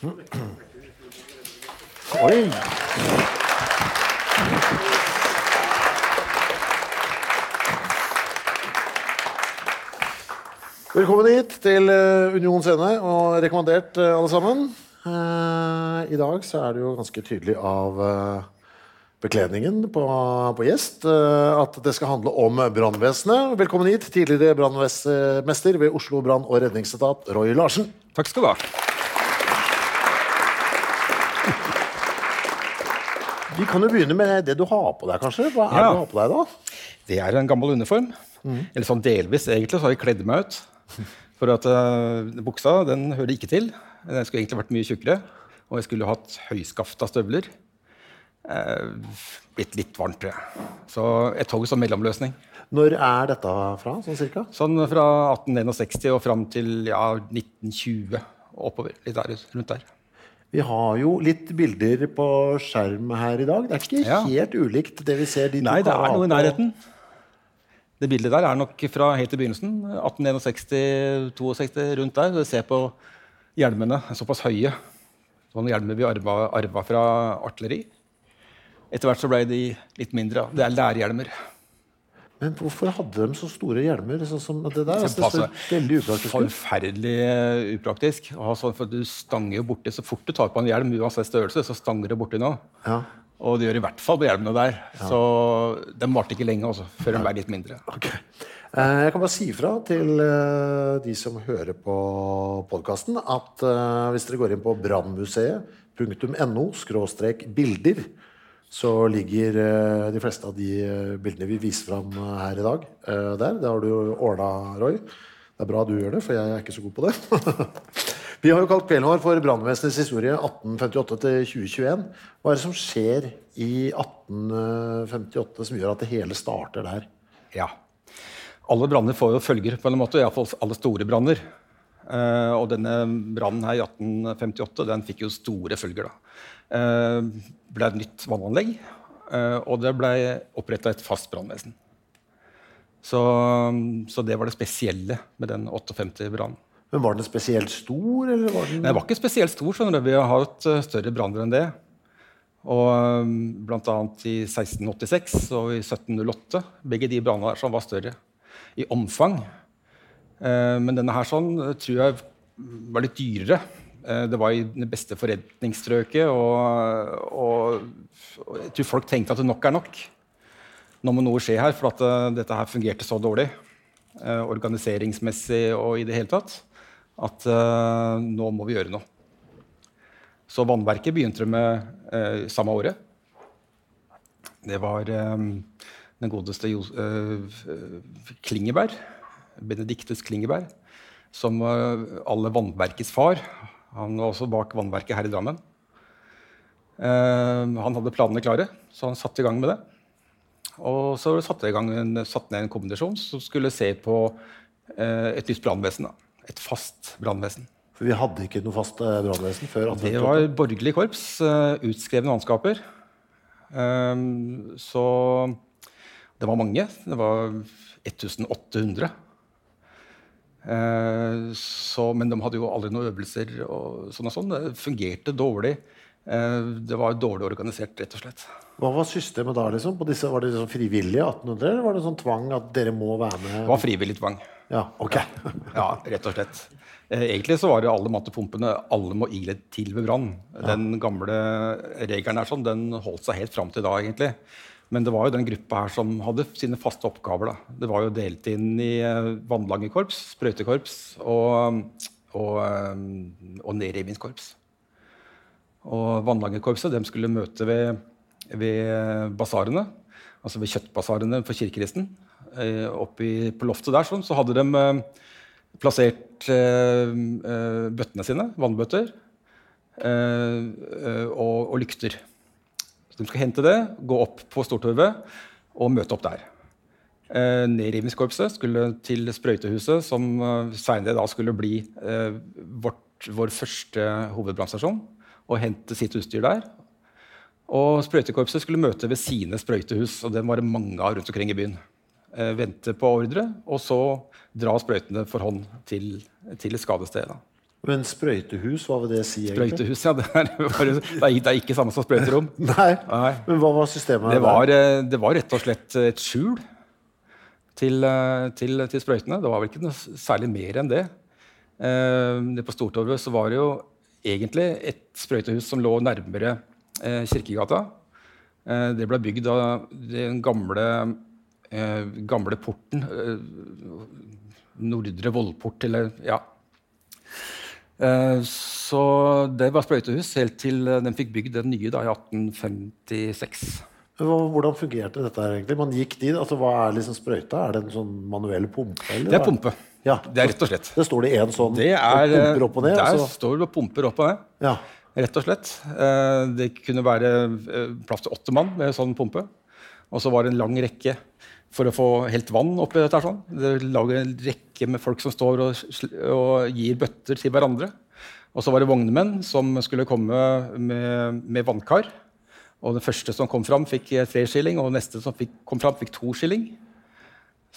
Oj! Velkommen hit til Unionsscenen og rekommendert alle sammen. I dag så det jo ganske tydelig av bekledningen på gjest at det skal handle om brandvesenet. Velkommen hit, tidligere brandmester ved Oslo Brand og Redningsetat, Roy Larsen. Takk skal du ha. Vi kan jo begynne med det du har på deg, kanskje. Hva det du har på deg da? Det en gammel uniform. Eller sånn delvis, egentlig, så har jeg kledd meg ut. For at buksa, den hører ikke til. Den skulle egentlig vært mye tjukkere. Og jeg skulle hatt høyskafta støvler. Blitt litt varmt, tror jeg. Så jeg tog som mellomløsning. Når dette fra, sånn cirka? Sånn fra 1861 og frem til 1920 og oppover, litt der, rundt der. Vi har jo litt bilder på skjerm her I dag. Det ikke helt ulikt det vi ser. De Nei, det noe I nærheten. Det bildet der nok fra helt til begynnelsen. 1861, 62, rundt der. Så vi ser på hjelmene, såpass høye. Sånne hjelmer vi arva fra artilleri. Etter hvert så ble de litt mindre. Det lærhjelmer. Men hvorfor hadde de så store hjelmer sånn som det der? Altså, det veldig upraktisk. Forferdelig upraktisk. Altså, for du stanger borte så fort du tar på en hjelm, uansett størrelse, så stanger du borte nå. Ja. Og det gjør I hvert fall på hjelmene der. Ja. Så den varte ikke lenge også, før den ble litt mindre. Okay. Jeg kan bare si fra til de som hører på podcasten, at hvis dere går inn på brandmuseet.no/bilder, så ligger de fleste av de bildene vi viser fram her I dag der. Det har du ordnet, Roy. Det bra du gjør det, for jeg ikke så god på det. Vi har jo kalt Kveldhård for brandvesenets historie 1858-2021. Hva det som skjer I 1858 som gjør at det hele starter der? Ja. Alle brander får jo følger på en måte, I hvert fall alle store brander. Og denne branden her I 1858, den fikk jo store følger da. Ble et nytt vannanlegg, og det ble opprettet et fast brandvesen. Så det var det spesielle med den 58-brannen. Men var den spesielt stor? Eller var den... Nei, det var ikke spesielt stor, skjønner du. Vi har hatt større brander enn det. Og blant annet I 1686 og I 1708, begge de brandene her som var større I omfang. Men denne her sånn, tror jeg var litt dyrere. Det var I det beste forretningsstrøket, og jeg tror folk tenkte at det nok nok. Nå må noe skje her, for at dette her fungerte så dårlig, organiseringsmessig og I det hele tatt, at nå må vi gjøre noe. Så vannverket begynte det med samme året. Det var den godeste Klingenberg, Benedictus Klingenberg, som alle vannverkets far. Han var også bak vannverket her I Drammen. Han hadde planene klare, så han satte I gang med det. Og så satte ned en kombinasjon som skulle se på et nytt brandvesen. Et fast brandvesen. For vi hadde ikke noe fast brandvesen før? Det var borgerlig korps, utskrevne mannskaper. Så det var mange. Det var 1800. Men de hadde jo aldri noen øvelser og sånn og sånn. Det fungerte dårlig. Det var dårlig organisert, rett og slett. Hva var systemet da, liksom? På disse, var det liksom frivillige 1800, eller var det sånn tvang at dere må være med? Det var frivillig tvang. Ja, okay. Ja, rett og slett. Egentlig så var det alle mattepumpene, alle må ile til ved brann. Den gamle regelen sånn, den holdt seg helt fram til da egentlig. Men det var jo den gruppa her som hadde sine faste oppgaver da. Det var jo delt inn i vannlangekorps, sprøytekorps og nedrivningskorps. Og vannlangekorpset, de skulle møte ved basarene, altså ved kjøttbasarene for Kyrkristen. Oppe på loftet der så hadde de plassert bøttene sine, vannbøtter og lykter. Så de skal hente det, gå opp på Stortorvet og møte opp der. Nedrivningskorpset skulle til sprøytehuset, som senere da skulle bli vår første hovedbrannstasjon, og hente sitt utstyr der. Og sprøytekorpset skulle møte ved sine sprøytehus, og det var det mange av rundt omkring i byen. Vente på ordre, og så dra sprøytene for hånd til skadestedet. Men sprøytehus, hva vil det si egentlig? Sprøytehus, ja, det er ikke samme som sprøyterom. Nei, men hva var systemet? Det var rett og slett et skjul til sprøytene. Det var vel ikke noe særlig mer enn det. Det på Stortorvet så var det jo egentlig et sprøytehus som lå nærmere Kirkegata. Det ble bygd av den gamle porten, Nordre vallport, eller ja. Så det var sprøytehus helt til den fikk bygd den nye da, i 1856. Hvordan fungerte dette her egentlig? Man gikk dit, altså hva liksom sprøyta? Det en sånn manuell pumpe? Eller? Det pumpe. Ja. Det rett og slett. Det står det en sånn pumper opp og ned? Der står det pumper opp og ned. Ja. Rett og slett. Det kunne være plass til 8 mann med en sånn pumpe. Og så var det en lang rekke for å få helt vann oppi dette sånn. Det lager en rekke med folk som står og gir bøtter til hverandre. Og så var det vognemenn som skulle komme med vannkar. Og den første som kom fram fikk 3 skilling, og den neste som kom fram fikk 2 skilling.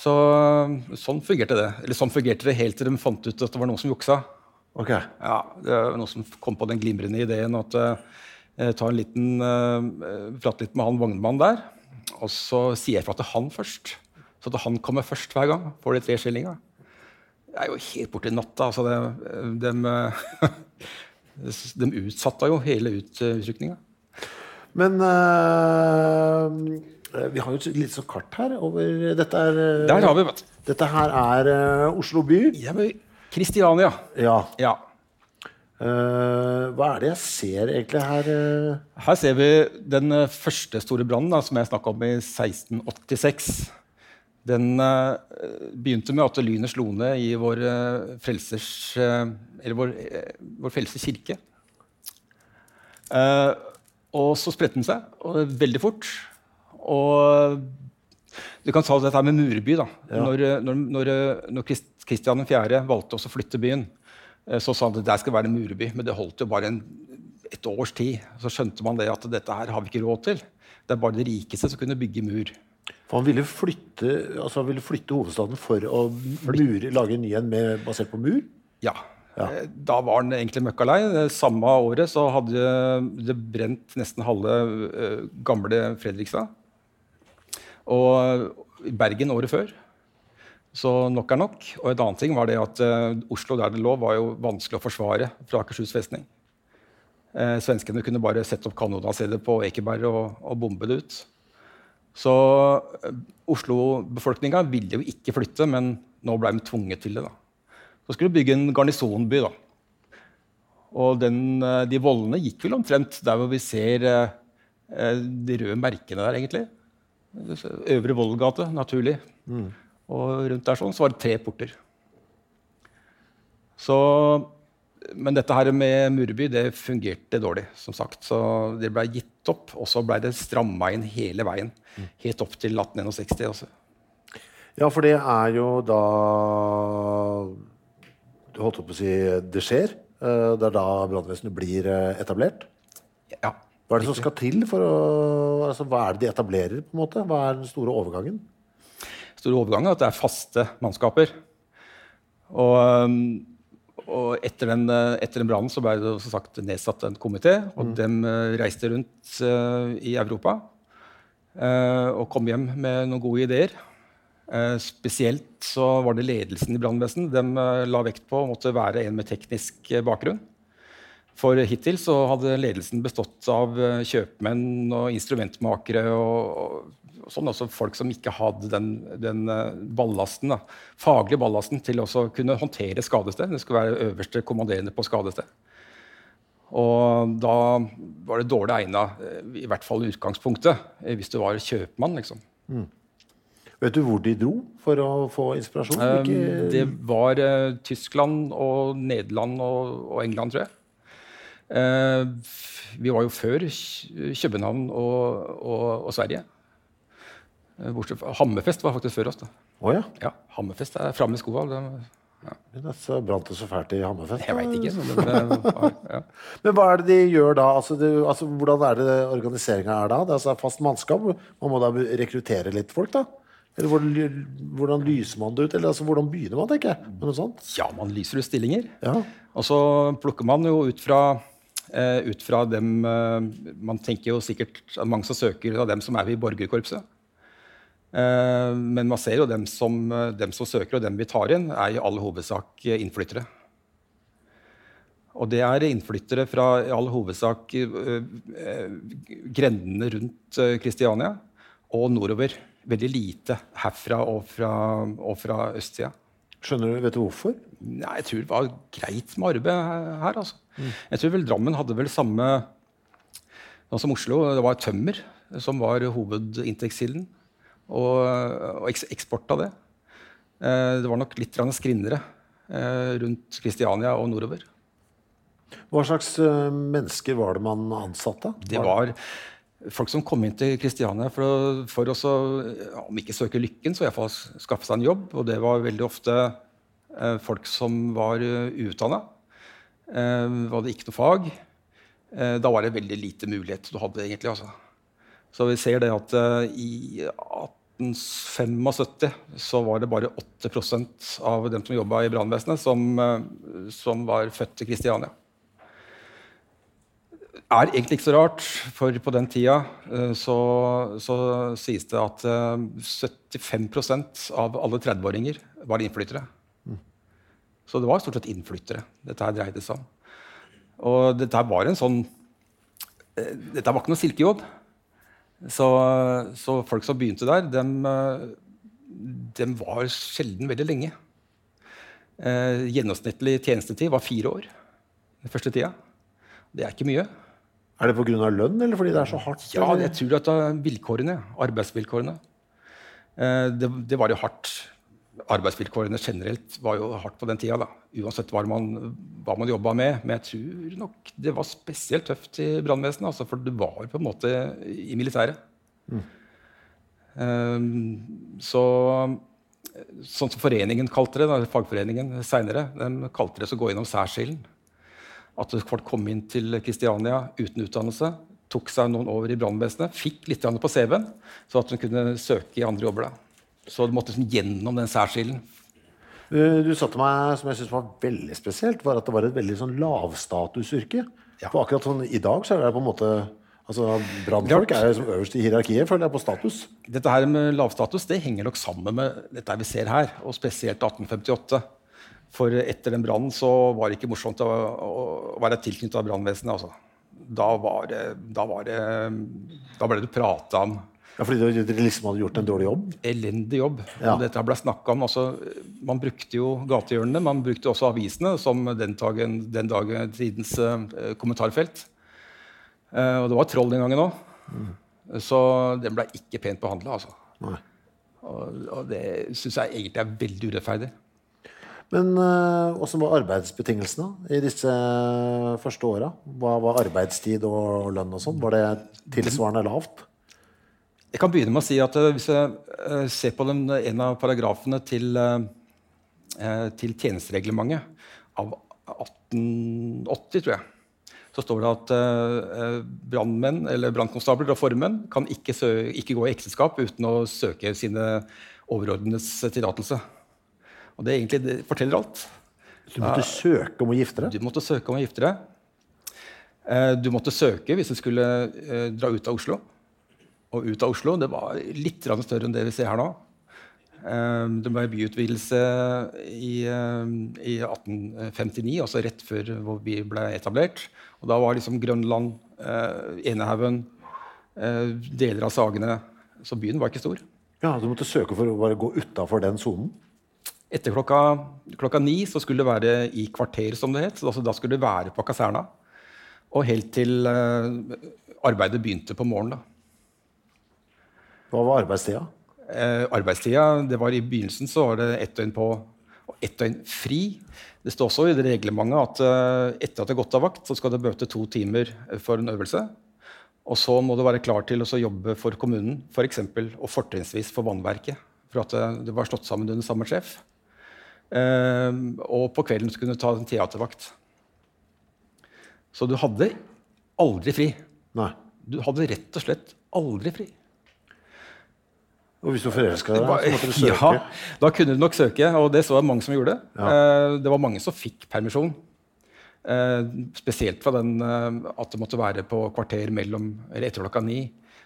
Sånn fungerte det. Eller sånn fungerte det helt til de fant ut at det var noen som juksa. Okay. Ja, det var noen som kom på den glimrende ideen at prate litt med han vognemannen der. Og så sier jeg fra til han først. Så at han kommer først hver gang, får de 3 skillinger. Det er jo helt borte i natta, altså de utsatte jo hele utrykningen. Men vi har jo et litt sånn kart her over dette Der har vi, vet du. Dette her Oslo by. Ja, men Kristiania. Ja. Hva det jeg ser egentlig her? Her ser vi den første store brannen da, som jeg snakket om i 1686. Den begynte med at lynet slo ned i vår frelsers kirke. Og så spredte den seg veldig fort. Og du kan ta dette her med Murby da. Ja. Når Kristian 4. valgte også å flytte byen, så sa han at det skal være en mureby, men det holdt jo bare et års tid. Så skjønte man det at dette her har vi ikke råd til. Det bare de rikeste som kunne bygge mur. For han ville flytte hovedstaden for å lage en ny en basert på mur? Ja. Da var han egentlig møkka lei. Samme året så hadde det brent nesten halve gamle Fredrikstad. Og Bergen året før. Så nok nok. Og en annen ting var det at Oslo der det lå var jo vanskelig å forsvare fra Akershus festning. Svenskene kunne bare sette opp kanonene sine på Ekeberg og bombe det ut. Så Oslo-befolkningen ville jo ikke flytte, men nå ble de tvunget til det da. Så skulle de bygge en garnisonby da. Og de vollene gikk vel omtrent der hvor vi ser de røde merkene der egentlig. Øvre Voldgate, naturlig. Og rundt der så var det 3 porter. Så, men dette her med Murby, det fungerte dårlig, som sagt. Så det ble gitt opp, og så ble det strammet inn hele veien. Helt opp til 1861 også. Ja, for det jo da, holdt opp å si, det skjer. Det da brandvesenet blir etablert. Ja. Hva det som skal til for å, altså hva det de etablerer på en måte? Hva den store overgangen? Store overgangen at det faste mannskaper. Og etter den brannen så ble det som sagt nedsatt en komité, og de reiste rundt i Europa og kom hjem med noen gode ideer. Spesielt så var det ledelsen I brandvesen. De la vekt på måtte være en med teknisk bakgrunn. For hittil så hadde ledelsen bestått av kjøpmenn og instrumentmakere og sånn også folk som ikke hadde den ballasten, da, faglige ballasten til også kunne håndtere skadested. Det skulle være øverste kommanderende på skadested. Og da var det dårlig egnet, I hvert fall utgangspunktet, hvis du var kjøpmann, liksom. Mm. Vet du hvor de dro for å få inspirasjon? Det var Tyskland og Nederland og England, tror jeg. Vi var jo før København og Sverige. Hammerfest var faktisk før oss, da. Åja? Ja, Hammerfest fremme I skoa, det Ja. Det brant det så fælt I Hammerfest. Jeg vet ikke. Ja. Men hvad det, de gør da? Altså, hvordan det organiseringen da? Det fast mannskab. Man må da rekruttere lidt folk da. Eller hvordan lyser man det ut? Eller altså, hvordan begynner man, tenker jeg? Noe sånt? Ja, man lyser ut stillinger. Ja. Og så plukker man jo ut fra dem... man tenker jo sikkert at mange som søker av dem som I borgerkorpset. Men man ser jo dem som søker og dem vi tar inn I all hovedsak innflyttere. Og det innflyttere fra I all hovedsak grendene rundt Kristiania og nordover. Veldig lite herfra og fra østsiden. Skjønner du, vet du hvorfor? Nei, jeg tror det var greit med arbeid her, altså. Mm. Jeg tror vel Drammen hadde vel samme som Oslo. Det var tømmer som var hovedinntektskilden. Og eksport av det. Det var nok litt skrinnere rundt Kristiania og nordover. Hva slags mennesker var det man ansatte? Det var folk som kom inn til Kristiania for å, om ikke søke lykken, så I hvert fall skaffe seg en jobb. Og det var veldig ofte folk som var utdannet. Var det ikke noe fag. Da var det veldig lite mulighet du hadde egentlig, altså. Så vi ser det at I 1875 så var det bare 8% av dem som jobbet I brandvesenet som var født til Kristiania. Egentlig ikke så rart, for på den tiden så sies det at 75% av alle 30-åringer var innflyttere. Så det var stort sett innflyttere, dette her dreide seg om. Og dette var ikke noe silkejobb. Så folk som begynte der, de var sjelden veldig lenge. Gjennomsnittlig tjenestetid var 4 år, den første tiden. Det ikke mye. Det på grunn av lønn, eller fordi det så hardt? Ja, eller? Jeg tror at det vilkårene, arbeidsvilkårene. Det var jo hardt. Arbeidsvilkårene generelt var jo hardt på den tiden, da. Uansett hva man jobbet med. Men jeg tror nok det var spesielt tøft I brandvesenet, altså, for det var på en måte I militæret. Mm. Sånn som foreningen kalte det, da, fagforeningen senere, de kalte det så gå innom særskillen. At folk kom inn til Kristiania uten utdannelse, tok seg noen over I brandvesenet, fikk litt på CV-en, så at de kunne søke I andre jobber da. Så du måtte gjennom den særskillen. Du sa til meg, som jeg synes var veldig spesielt, var at det var et veldig lavstatusyrke. Ja. For akkurat sånn, I dag så det på en måte... Altså, brandfolk jo som øverst I hierarkiet, føler jeg på status. Dette her med lavstatus, det henger nok sammen med dette vi ser her, og spesielt 1858. For etter den branden så var det ikke morsomt å være tilknyttet av brandvesenet, altså. Da ble det pratet om... Ja, fordi de liksom hadde gjort en dårlig jobb. Elendig jobb. Ja. Dette ble snakket om. Altså, man brukte jo gatehjørnene, man brukte også avisene som den dagen tidens kommentarfelt. Og det var troll den gangen også. Mm. Så den ble ikke pent behandlet, altså. Nei. Og det synes jeg egentlig veldig urettferdig. Men også var arbeidsbetingelsene I disse første årene? Hva var arbeidstid og lønn og sånt? Var det tilsvarende lavt? Jeg kan begynne med å si at hvis jeg ser på en av paragrafene til tjenestereglementet av 1880, tror jeg, så står det at brandmenn eller brandkonstabler og formenn kan ikke gå I ekteskap uten å søke sine overordnedes tillatelse. Og det egentlig det forteller alt. Du måtte søke om å gifte deg? Du måtte søke om å gifte deg. Du måtte søke hvis du skulle dra ut av Oslo. Og ut av Oslo, det var litt større enn det vi ser her nå. Det ble byutvidelse i 1859, altså rett før hvor vi ble etablert. Og da var liksom Grønland, Enehaugen, deler av Sagene, så byen var ikke stor. Ja, du måtte søke for å bare gå utenfor den zonen? Etter klokka 9 så skulle det være i kvarter, som det het. Så da skulle det være på kaserna. Og helt til arbeidet begynte på morgenen da. Hva var arbeidstida? Arbeidstida, det var i begynnelsen så var det 1 døgn på og 1 døgn fri. Det står også i det reglementet at etter at det har gått av vakt så skal det bøte 2 timer for en øvelse. Og så må du være klar til å jobbe for kommunen, for eksempel, og fortrinnsvis for vannverket, for at det var slått sammen under samme sjef. Og på kvelden skulle du ta en teatervakt. Så du hadde aldri fri. Nei. Du hadde rett og slett aldri fri. Og hvis du forelsket deg, så måtte du søke. Ja, da kunne du nok søke, og det så jeg mange som gjorde. Ja. Det var mange som fikk permisjon. Spesielt fra den at det måtte være på kvarter mellom, eller etter klokka 9,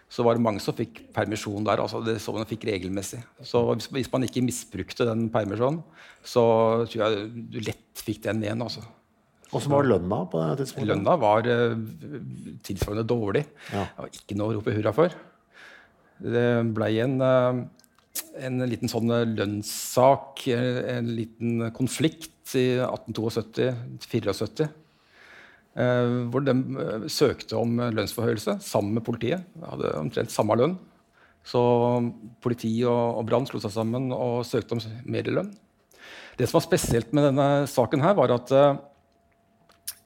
så var det mange som fikk permisjon der, altså det så man fikk regelmessig. Så hvis man ikke misbrukte den permisjonen, så tror jeg du lett fikk den igjen, altså. Og så var lønna på det tidspunktet? Lønna var tilsvarende dårlig. Ja. Det var ikke noe å rope hurra for. Det ble en liten sånn lønnssak, en liten konflikt i 1872-74, hvor de søkte om lønnsforhøyelse sammen med politiet. De hadde omtrent samme lønn. Så politi og brand slo seg sammen og søkte om mer lønn. Det som var spesielt med denne saken her var at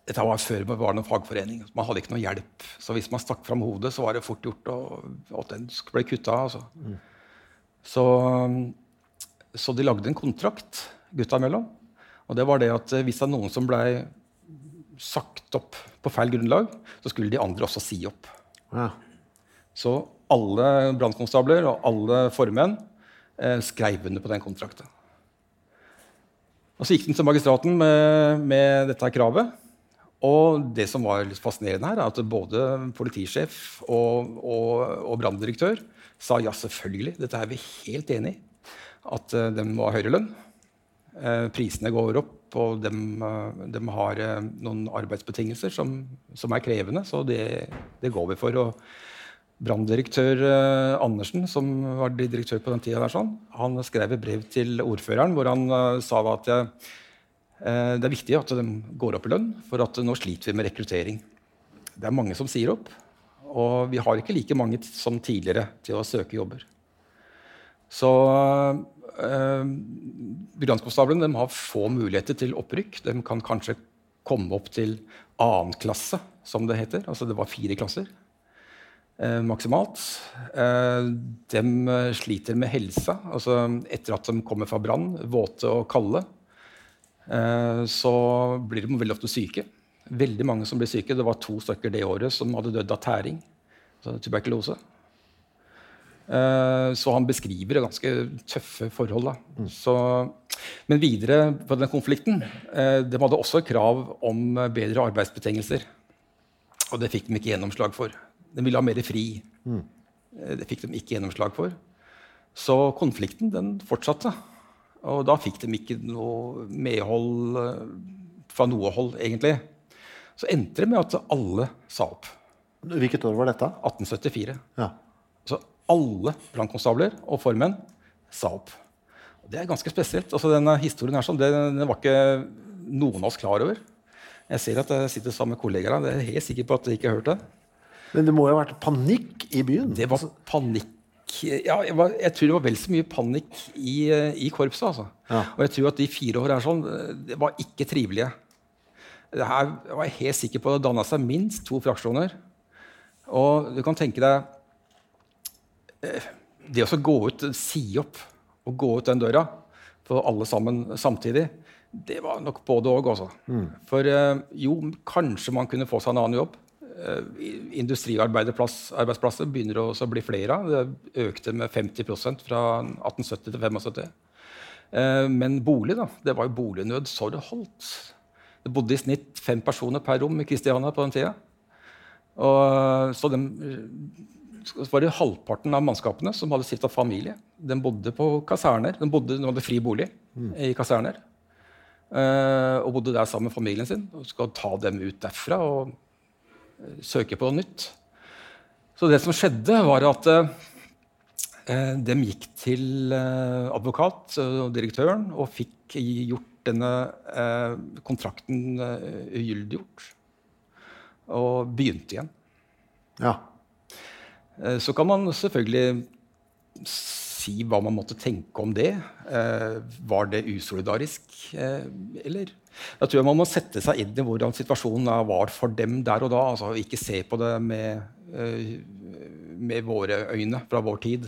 dette var før det var noen fagforening. Man hadde ikke noe hjelp. Så hvis man stakk fram hodet, så var det fort gjort, og den ble kuttet. Altså. Mm. Så de lagde en kontrakt, gutta imellom. Og det var det at hvis det var noen som ble sagt opp på feil grunnlag, så skulle de andre også si opp. Ja. Så alle brannkonstabler og alle formenn skrev under på den kontrakten. Og så gikk den til magistraten med dette kravet. Og det som var litt fascinerende her, er at både politisjef og branddirektør sa ja, selvfølgelig, dette vi helt enige i, at de må ha høyere lønn. Prisene går opp, og de har noen arbeidsbetingelser som krevende, så det går vi for. Og branddirektør Andersen, som var direktør på den tiden, han skrev et brev til ordføreren, hvor han sa at det viktig at de går opp i lønn, for at nå sliter vi med rekruttering. Det mange som sier opp, og vi har ikke like mange som tidligere til å søke jobber. Så brandkonstablene har få muligheter til opprykk. De kan kanskje komme opp til 2. klasse, som det heter. Altså det var 4 klasser maksimalt. De sliter med helsa, altså etter at de kommer fra brann, våte og kalde, så blir de veldig ofte syke. Veldig mange som blir syke. Det var 2 stykker det året som hadde dødd av tæring, tuberkulose. Så han beskriver ganske tøffe forhold. Da. Så, men videre på den konflikten, de hadde også krav om bedre arbeidsbetingelser. Og det fikk de ikke gjennomslag for. De ville ha mer fri. Det fikk de ikke gjennomslag for. Så konflikten den fortsatte. Og da fikk de ikke noe medhold fra noe hold, egentlig. Så endte det med at alle sa opp. Hvilket år var dette? 1874. Ja. Så alle brannkonstabler og formenn sa opp. Og det ganske spesielt. Altså, denne historien her, den var ikke noen av oss klar over. Jeg ser at jeg sitter sammen med kolleger her. Jeg helt sikker på at jeg ikke har hørt det. Men det må jo ha vært panikk i byen. Det var panikk. Ja, jeg tror det var vel så mye panikk i korpset, altså. Ja. Og jeg tror at de 4 år her det var ikke trivelige. Det her var jeg helt sikker på, det dannet seg minst 2 fraksjoner. Og du kan tenke deg, det å gå ut, si opp, og gå ut den døra, for alle sammen samtidig, det var nok både og, altså. Mm. For jo, kanskje man kunne få seg en annen jobb. Industriarbeidsplasser begynner også å bli flere. Det økte med 50% fra 1870 til 75. Men bolig da, det var jo bolignød, så det holdt. Det bodde i snitt 5 personer per rom i Kristiania på den tiden. Og så de så var det halvparten av mannskapene som hadde stiftet familie. De bodde på kaserner, de hadde fri bolig I kaserner, og bodde der sammen med familien sin, og skulle ta dem ut derfra og søke på nytt. Så det som skjedde var at de gikk til advokat og direktøren og fikk gjort denne kontrakten ugyldiggjort, og begynte igjen. Ja. Så kan man selvfølgelig si hva man måtte tenke om det. Var det usolidarisk, eller? Da tror jeg man må sette seg inn I hvordan situasjonen var for dem der og da, altså ikke se på det med våre øyne fra vår tid.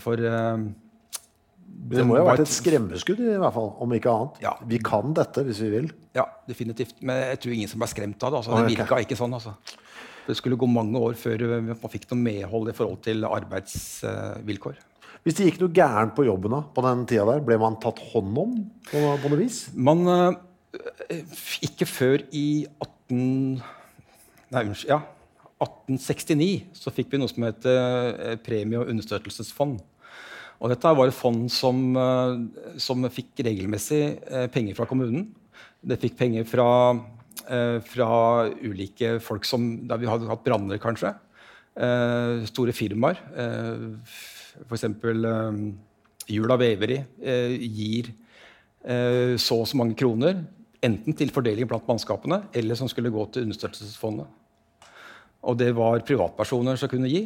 For det må jo ha vært et skremmeskudd I hvert fall, om ikke annet. Ja. Vi kan dette hvis vi vil. Ja, definitivt. Men jeg tror ingen som ble skremt av det. Altså. Det virket ikke sånn, altså. Det skulle gå mange år før man fikk noe medhold I forhold til arbeidsvilkår. Hvis det gikk noe gærent på jobben da, på den tiden der, ble man tatt hånd om på noe vis? Man, ikke før I 1869 så fikk vi noe som heter premie- og understøttelsesfond. Og dette var et fond som fikk regelmessig penger fra kommunen. Det fikk penger fra ulike folk som, der vi hadde hatt branner kanskje, store firmaer, for eksempel Jula Veveri gir så og så mange kroner, enten til fordeling blant mannskapene, eller som skulle gå til understøttelsesfondet. Og det var privatpersoner som kunne gi.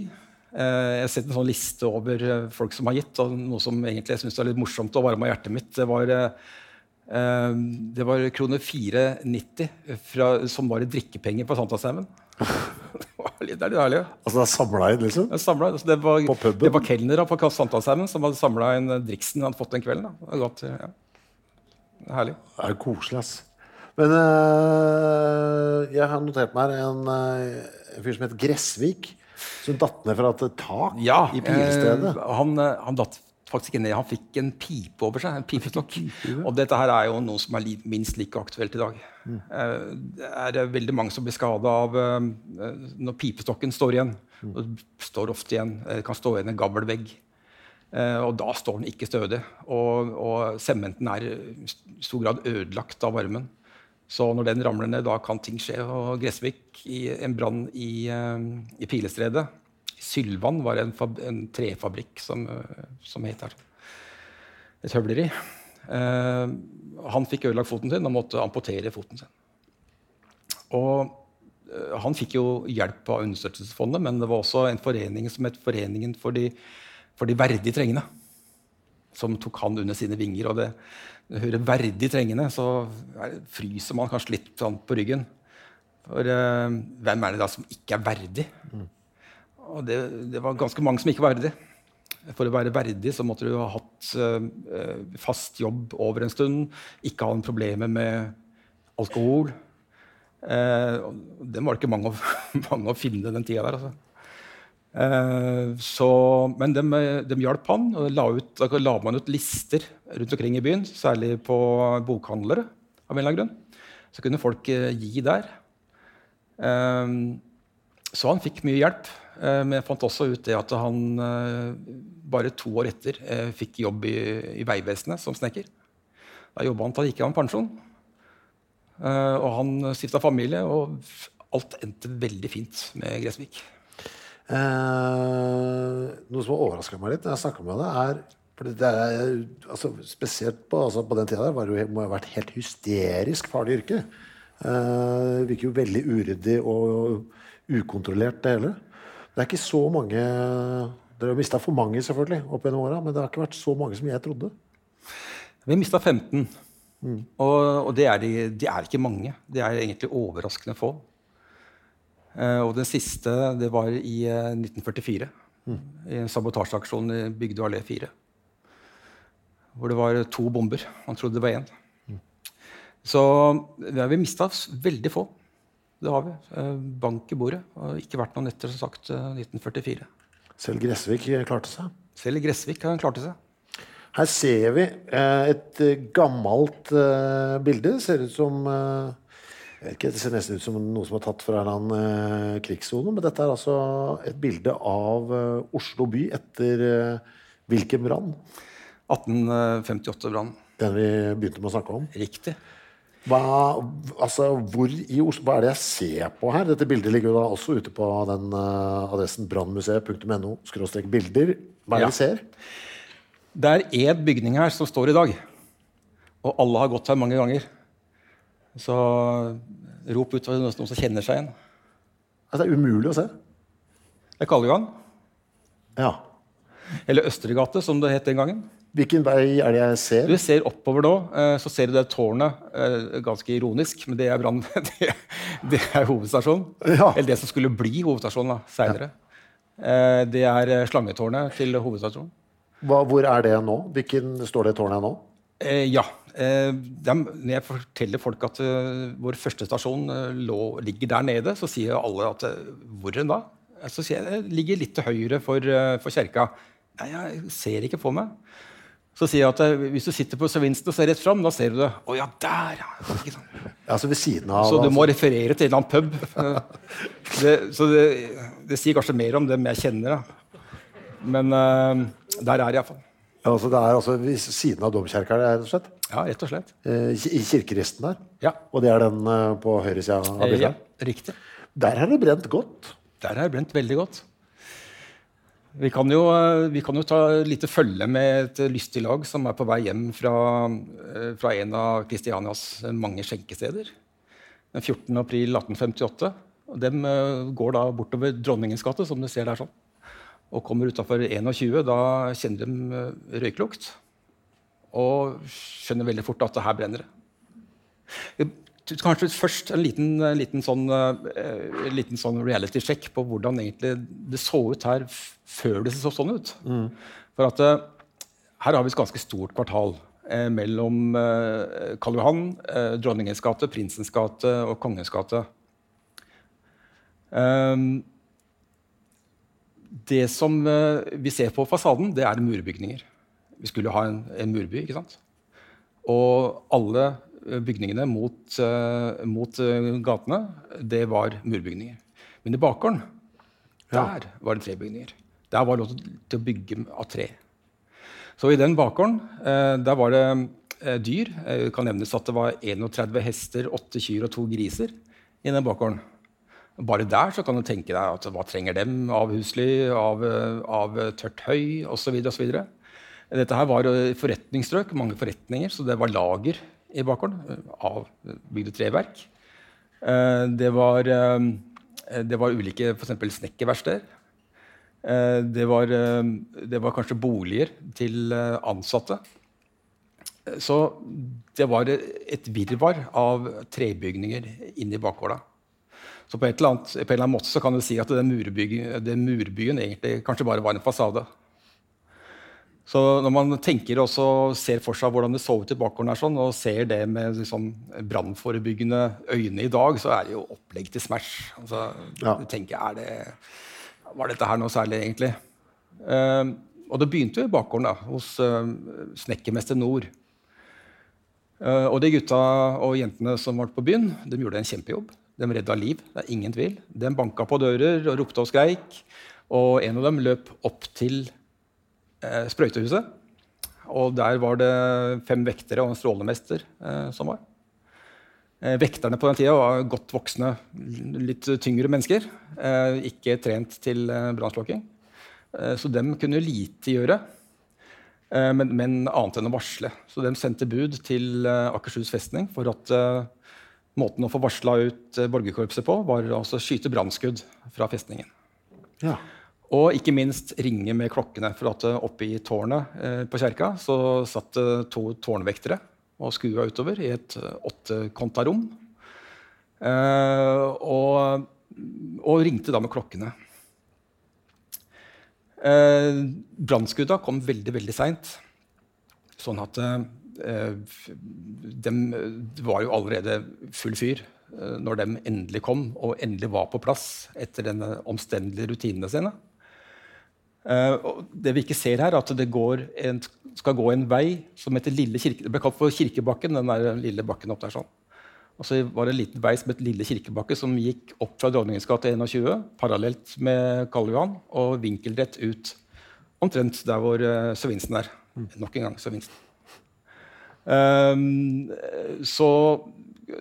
Jeg har sett en sånn liste over folk som har gitt, og noe som egentlig jeg synes var litt morsomt og varme av hjertet mitt, det var kroner 4,90 som var I drikkepenger på Santasheimen. Det litt ærlig. Altså det samlet inn liksom? Det samlet inn. Det var kelnere på Santasheimen som hadde samlet inn driksen han hadde fått den kvelden. Da. Det godt, ja. Herlig. Det jo koselig, ass. Men jeg har notert meg en fyr som heter Gressvik, som datt ned fra et tak I pilestedet. Han datt faktisk ned. Han fikk en pipe over seg, en pipeknokk. Og dette her jo noe som minst like aktuelt I dag. Det veldig mange som blir skadet av når pipestokken står igjen. Det står ofte igjen. Det kan stå igjen en gammel vegg. Og da står den ikke stødig. Og sementen I stor grad ødelagt av varmen. Så når den ramler ned, da kan ting skje. Og Gressvik I en brand I pilestredet. Sylvan var en trefabrikk som het her. Et høvleri. Han fikk ødelagt foten sin og måtte amputere foten sin. Og han fikk jo hjelp av understøttelsesfondet, men det var også en forening som het Foreningen for de verdig trengende, som tok han under sine vinger. Og det hører verdig trengende, så fryser man kanskje litt på ryggen. For hvem det da som ikke verdig? Og det var ganske mange som ikke var verdig. For å være verdig så måtte du ha hatt fast jobb over en stund, ikke ha problemer med alkohol. Det var ikke mange å finne den tiden der, altså. Men de hjalp han, og la man ut lister rundt omkring I byen, særlig på bokhandlere, av en eller annen grunn. Så kunne folk gi der. Så han fikk mye hjelp. Men jeg fant også ut det at han bare 2 år etter fikk jobb i veivesenet som snekker. Da jobbet han til han gikk av pensjon. Og han stiftet familie, og alt endte veldig fint med Gressvik. Noe som har overrasket meg litt når jeg snakker med deg, spesielt på den tiden der, må det ha vært helt hysterisk farlig yrke. Det virker jo veldig uryddig og ukontrollert det hele. Det ikke så mange, dere har mistet for mange selvfølgelig opp gjennom årene, men det har ikke vært så mange som jeg trodde. Vi mistet 15, og det ikke mange. Det egentlig overraskende få. Og den siste, det var I 1944, I en sabotasjeaksjon I Bygdøy Allé 4, hvor det var 2 bomber, man trodde det var 1. Så vi mistet veldig få. Det har vi. Bank I bordet. Og ikke vært noen etter, som sagt, 1944. Selv Gressvik klarte seg. Selv Gressvik klarte seg. Her ser vi et gammelt bilde. Det ser ut som vet ikke, det ser nästan ut som något som har tatt fra en annan krigszone, men detta är alltså ett bild av Oslo by efter vilken brand? 1858 brand. Den vi började med att snacka om. Riktigt. Vad alltså var I Oslo vad är det jag ser på här? Detta bildet ligger då också ute på den adressen brandmuseet.no/bilder. Vad ja. Vi ser? Där är ett bygning här som står idag. Och alla har gått här många gånger. Så rop ut noen som kjenner seg igjen. Altså, det umulig å se. Det Kallegang. Ja. Eller Østregate, som det het den gangen. Hvilken vei det jeg ser? Du ser oppover da, så ser du det tårnet, ganske ironisk, men det brand, det hovedstasjonen. Ja. Eller det som skulle bli hovedstasjonen da, senere. Ja. Det slangetårnet til hovedstasjonen. Hvor det nå? Hvilken står det tårnet nå? Ja. Når jeg forteller folk at vår første stasjon ligger der nede, så sier alle at hvor den da? Så sier jeg, det ligger litt til høyre for kjerka. Nei, jeg ser ikke på meg. Så sier jeg at hvis du sitter på Søvinsen og ser rett frem, da ser du det. Åja, der! Ja, så ved siden av... Så du må referere til en eller annen pub. Så det sier kanskje mer om dem jeg kjenner. Da. Men der jeg I hvert fall. Ja, altså det altså ved siden av domkirka, rett og slett? Ja, rett og slett. I Kyrkristen der? Ja. Og det den på høyre siden av bildet? Ja, riktig. Der det brent godt. Der det brent veldig godt. Vi kan jo ta lite følge med et lystig lag som på vei hjem fra en av Kristianias mange skjenkesteder. Den 14. april 1858. Og dem går da bortover Dronningens gate, som du ser der sånn. Og kommer utenfor 21, da kjenner de røyklukt, og skjønner veldig fort at det her brenner. Kanskje først en liten sånn reality-check på hvordan egentlig det så ut her før det så sånn ut. Mm. For at her har vi et ganske stort kvartal mellom Karl Johan, Dronningens gate, Prinsens gate og Kongens gate. Det som vi ser på fasaden, det murbygninger. Vi skulle ha en murby, ikke sant? Og alle bygningene mot gatene, det var murbygninger. Men I bakgården, der var det trebygninger. Der var det lov til å bygge av tre. Så I den bakgården, der var det dyr. Det kan nevnes at det var 31 hester, 8 kyr og 2 griser I den bakgården. Bare der så kan du tenke deg at hva trenger dem av husly, av tørt høy, og så videre, og så videre. Dette her var forretningsstrøk, mange forretninger, så det var lager I bakgården av bygde treverk. Det var ulike, for eksempel snekkerverksteder. Det var kanskje boliger til ansatte. Så det var et virvar av trebygninger inne I bakgården. Så på en eller annen måte så kan du si at den murbyen egentlig kanskje bare var en fasade. Så når man tenker og ser for seg hvordan det så ut I bakgården her sånn, og ser det med liksom, brandforebyggende øyne I dag, så det jo opplegg til smash. Altså, ja. Du tenker, var dette her noe særlig egentlig? Og det begynte jo I bakgården da, hos snekkermester Nord. Og de gutta og jentene som var på byen, de gjorde en kjempejobb. De redda liv, det ingen tvil. De banka på dører og ropte og skreik, og en av dem løp opp til sprøytehuset, og der var det 5 vektere og en strålemester som var. Vekterne på den tiden var godt voksne, litt tyngre mennesker, ikke trent til brandslokking, så de kunne lite gjøre, men annet enn å varsle. Så de sendte bud til Akershus festning for at... Måten å få varslet ut borgerkorpset på var altså skyte brandskudd fra festningen. Ja. Og ikke minst ringe med klokkene, for at oppe I tårnet på kjerka så satt 2 tårnvektere og skua utover I et 8-kontarom. Og ringte da med klokkene. Brandskudda kom veldig, veldig sent. Sånn at... Det var jo allerede full fyr når de endelig kom og endelig var på plass etter denne omstendelige rutinene sine. Og det vi ikke ser her, at det skal gå en vei som heter Lille Kirke. Det ble kalt for Kirkebakken, den der lille bakken opp der sånn. Og så var det en liten vei som et lille kirkebakke som gikk opp fra Dronningens gate 21, parallelt med Karl Johan, og vinkelrett ut. Omtrent der hvor Søvinsen er. Nok en gang Søvinsen. Så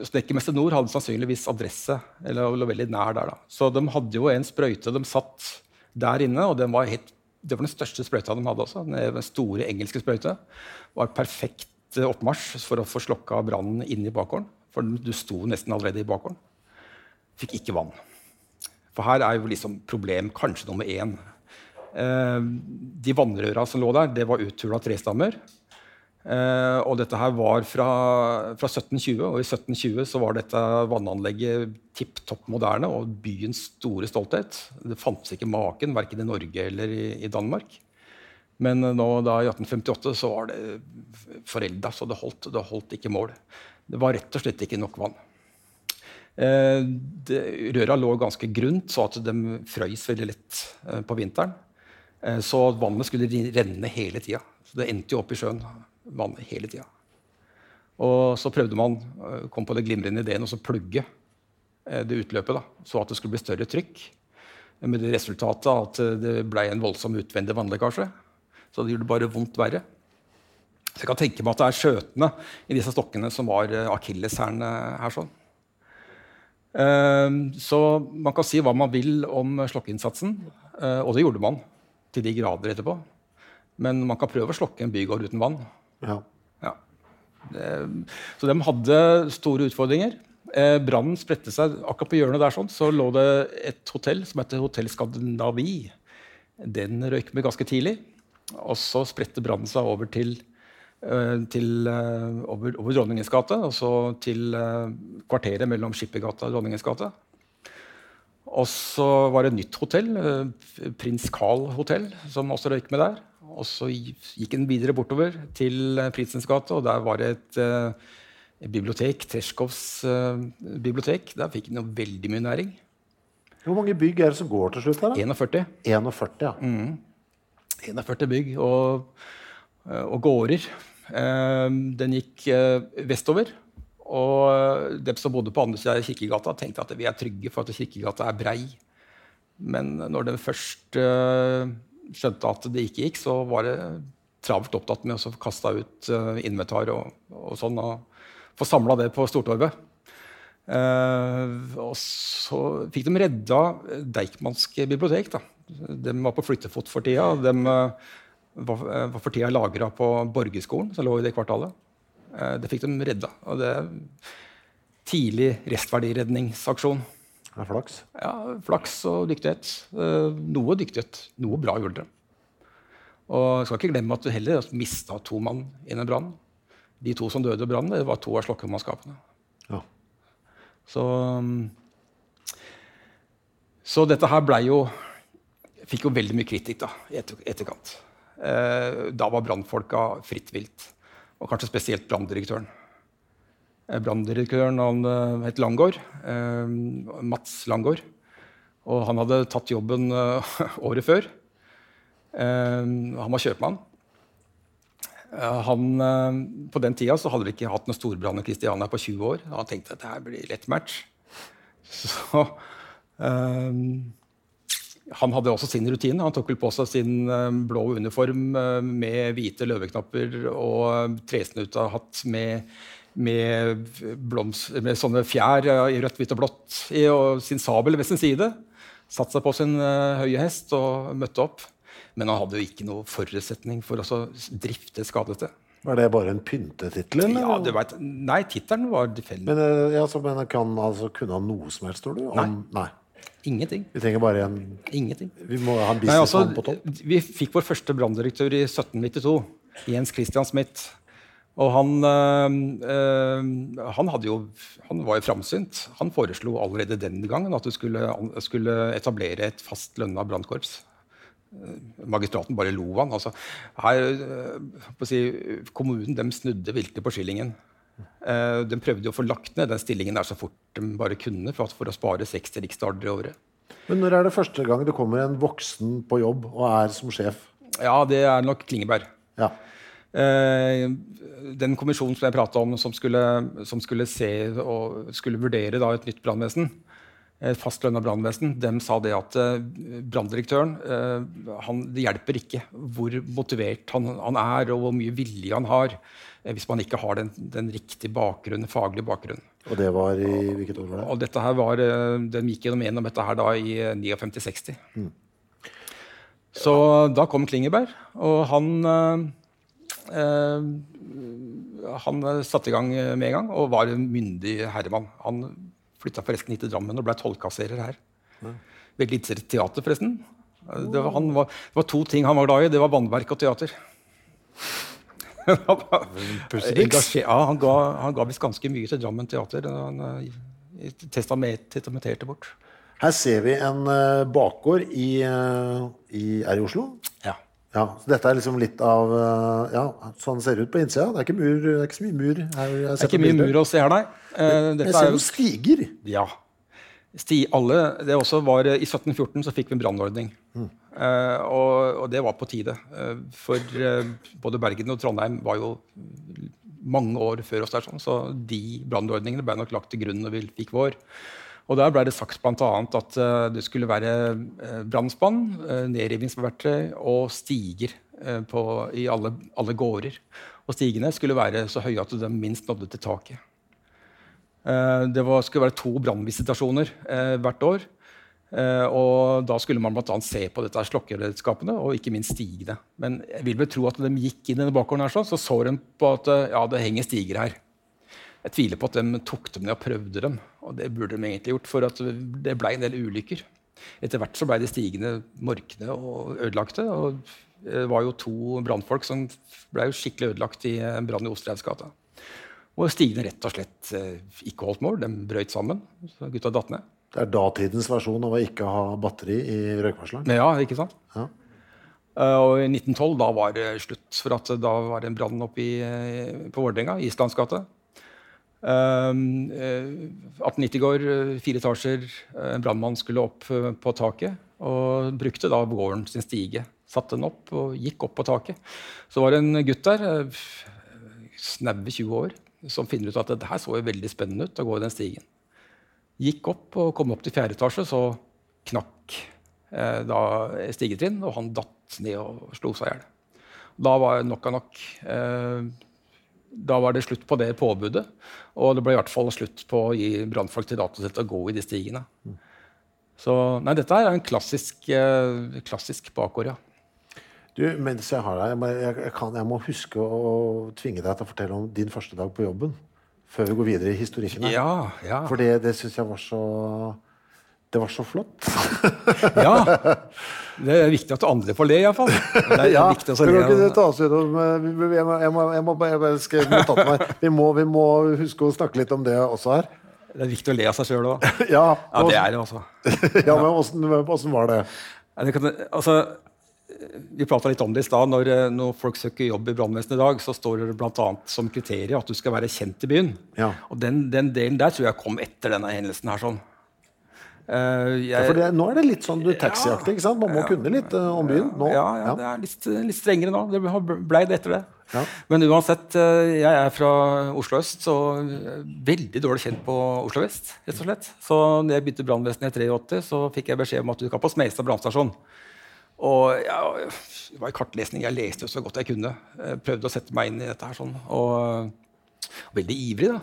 Snekkemester Nord hadde sannsynligvis adresse, eller var veldig nær der da. Så de hadde jo en sprøyte, de satt der inne, og den var helt, det var den største sprøyta de hadde også. Den store engelske sprøyte. Var perfekt oppmarsj for å få slokka brannen inne i bakgården. For du sto nesten allerede i bakgården. Fikk ikke vann. For her er jo liksom problem kanskje nummer 1. De vannrøra som lå der, det var uttulet av 3 stammer. Og dette her var fra 1720, og i 1720 så var dette vannanlegget tipp-topp moderne, og byens store stolthet. Det fantes ikke maken, hverken i Norge eller i Danmark. Men nå da i 1858 så var det forelda, så det holdt ikke mål. Det var rett og slett ikke nok vann. Røra lå ganske grunt, så at de frøys veldig lett på vinteren. Så vannet skulle renne hele tiden. Så det endte jo opp i sjøen, vannet hele tiden. Og så prøvde man, kom på det glimrende ideen, å plugge det utløpet, da, så at det skulle bli større trykk. Med det resultatet at det ble en voldsom utvendig vannlekkasje. Så det gjorde bare vondt verre. Så jeg kan tenke meg at det skjøtene i disse stokkene som var akilleshærene her sånn. Så man kan si hva man vil om slokkeinnsatsen, og det gjorde man til de grader etterpå. Men man kan prøve å slokke en bygård uten vann. Ja. Ja. Så de hadde store utfordringer. Brannen spredte seg akkurat på hjørnet der sånn, så lå det et hotell som heter Hotell Skandinavi. Den røyk med ganske tidlig, og så spredte brannen seg over over Dronningens gate, og så til kvarteret mellom Skippergata og Dronningens gate. Og så var det et nytt hotell, Prins Karl hotell, som også røyk med der. Og så gikk den videre bortover til Prinsens gate, og der var det et bibliotek, Treskovs bibliotek. Der fikk den jo veldig mye næring. Hvor mange bygg er det som går til slutt her? 41. 41, ja. 41 bygg og gårder. Den gikk vestover, og de som bodde på andre siden av Kirkegata tenkte at vi er trygge for at Kirkegata er brei. Men når de først skjønte at det ikke gikk, så var det travelt opptatt med å kaste ut inventar og sånn, og få samlet det på Stortorvet. Og så fikk de redda Deichmanske bibliotek, da. De var på flyttefot for tida, og de var for tida lagret på Borgerskolen, som lå i det kvartalet. Det fikk de redda, og det er tidlig restverdiredningsaksjon. Ja, flaks. Ja, flaks og dyktighet. Noe dyktighet, noe bra gjorde de. Og jeg skal ikke glemme at du heller mistet 2 mann innen brannen. De 2 som døde i brannen, det var 2 av slokkemannskapene. Ja. Så dette her fikk jo veldig mye kritikk da, etterkant. Da var brandfolka fritt vilt, og kanskje spesielt branddirektøren. Branddirektøren han het Langgaard, Mats Langgaard, og han hadde tatt jobben året før. Han var kjøpmann. På den tiden så hadde vi ikke hatt noen storbrann i Kristiania på 20 år. Han tenkte at dette blir lett match. Så han hadde også sin rutine. Han tok vel på seg sin blå uniform med hvite løveknapper og tresnuta hatt med sånne fjær i rødt, hvitt og blått, og sin sabel ved sin side. Satt seg på sin høye hest og møtte opp. Men han hadde jo ikke noe forutsetning for å drifte skadete. Var det bare en pyntetitel? Ja, du vet. Nei, tittelen var tilfellig. Men han kunne ha noe som helst, tror du? Nei. Ingenting. Vi trenger bare Ingenting. Vi må ha en businessmann på topp. Vi fikk vår første branddirektør i 1792, Jens Christian Smith. Og han var jo fremsynt. Han foreslo allerede den gangen at du skulle etablere et fast lønnet brandkorps. Magistraten bare lo han. Altså, kommunen de snudde virkelig på skillingen. De prøvde å få lagt ned den stillingen der så fort de bare kunne for å spare 60 riksdaler i året. Men når er det første gang det kommer en voksen på jobb og er som sjef? Ja, det er nok Klingenberg. Ja. Den kommissionen som jag pratade om som skulle se och skulle vurdere då ett nytt brandväsen, ett fastlönat brandväsen, de sa det att branddirektören han det hjälper inte hur motiverad han är och hur mycket vilja han har hvis man inte har den riktiga bakgrunden, faglig bakgrund. Och det var I vilket år var det? Och detta här var den gick igenom detta här då I 59-60. Mm. Så då kom Klingenberg och han satte I gang med en gang og var en myndig herremann. Han flyttet forresten hit til Drammen og ble tollkasserer her. Ja. Ved et lite teater forresten. Det var to ting han var glad I. Det var bandverk og teater. Han gav visst ganske mye til Drammen teater. Han testamenterte bort. Her ser vi en bakgård i Oslo. Ja. Ja, så dette liksom litt av ja, sånn ser det ut på innsida. Det ikke mur, det ikke så mye mur her. Det ikke mye mur å se her, nei. Dette jeg ser jo stiger. Ja. Alle, det også var, I 1714 så fikk vi en brandordning. Mm. Og det var på tide. For både Bergen og Trondheim var jo mange år før oss der, sånn, så de brandordningene ble nok lagt til grunn når vi fikk vår. Og der ble det sagt blant annet at det skulle være brandspann, nedrivningsverktøy og stiger i alle gårder. Og stigene skulle være så høye at de minst nådde til taket. Skulle være 2 brandvisitasjoner hvert år, og da skulle man blant annet se på dette slokkeredskapene, og ikke minst stigene. Men jeg vil vel tro at når de gikk inn I denne bakgården her, så de på at ja, det henger stiger her. Jeg tviler på at de tok dem ned og prøvde dem, og det burde de egentlig gjort, for at det ble en del ulykker. Etter hvert så ble de stigende morkne og ødelagte, og det var jo 2 brandfolk som ble jo skikkelig ødelagt I en brand I Ostreivsgata. Og stigene rett og slett ikke holdt mål, de brøyt sammen, så gutta datt ned. Det datidens versjon av å ikke ha batteri I røykvarsleren? Ja, ikke sant? Ja. Og I 1912 da var det slutt, for at da var det en brand oppe på Vårdrenga, Islandsgata. 1890 går 4 etasjer, en brandmann skulle opp på taket og brukte da gården sin stige, satte den opp og gikk opp på taket. Så var det en gutt der, snabbe 20 år, som finner ut at det her så jo veldig spennende ut å gå I den stigen. Gikk opp og kom opp til 4. etasje, så knakk da stigetrinn, og han datt ned og slo seg ihjel. Da var nok av nok... Da var det slutt på det påbudet, og det ble I hvert fall slutt på å gi brandfolk til datasett å gå I de stigene. Så nei, dette en klassisk bakgård, ja. Du, mens jeg har deg, jeg må huske å tvinge deg til å fortelle om din første dag på jobben, før vi går videre I historikken her. Ja. For det synes jeg var så... Det var så flott. ja, det viktig at andre får le I hvert fall. Det ja, viktig at alle ta oss ut om... Vi må huske å snakke litt om det også her. Det viktig å le av seg selv også. ja, ja, det det også. ja, men hvordan var det? Altså, vi pratet litt om det I sted. Når folk søker jobb I brandvesenet I dag, så står det blant annet som kriterium at du skal være kjent I byen. Ja. Og den delen der tror jeg kom etter denne hendelsen her sånn. Nå det litt sånn taxiaktig, ikke sant? Man må kunne litt om byen nå. Ja, det litt strengere nå. Det ble det etter det. Ja. Men uansett, jeg fra Oslo Øst, så veldig dårlig kjent på Oslo Vest, rett og slett. Så når jeg begynte brandvesenet I 83, så fikk jeg beskjed om at du kan på Smestad brandstasjon. Og det var en kartlesning. Jeg leste jo så godt jeg kunne. Jeg prøvde å sette meg inn I dette her sånn. Og veldig ivrig da.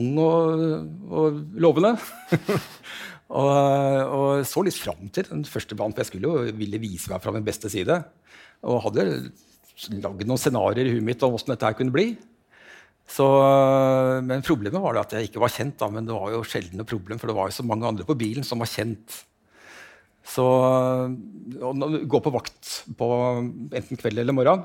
Ung og lovende. Og så litt frem til den første banen, for jeg ville vise meg fra min beste side, og hadde laget noen scenarier I hodet mitt om hvordan dette her kunne bli. Så, men problemet var det at jeg ikke var kjent, da, men det var jo sjelden noe problem, for det var jo så mange andre på bilen som var kjent. Så gå på vakt på enten kveld eller morgen,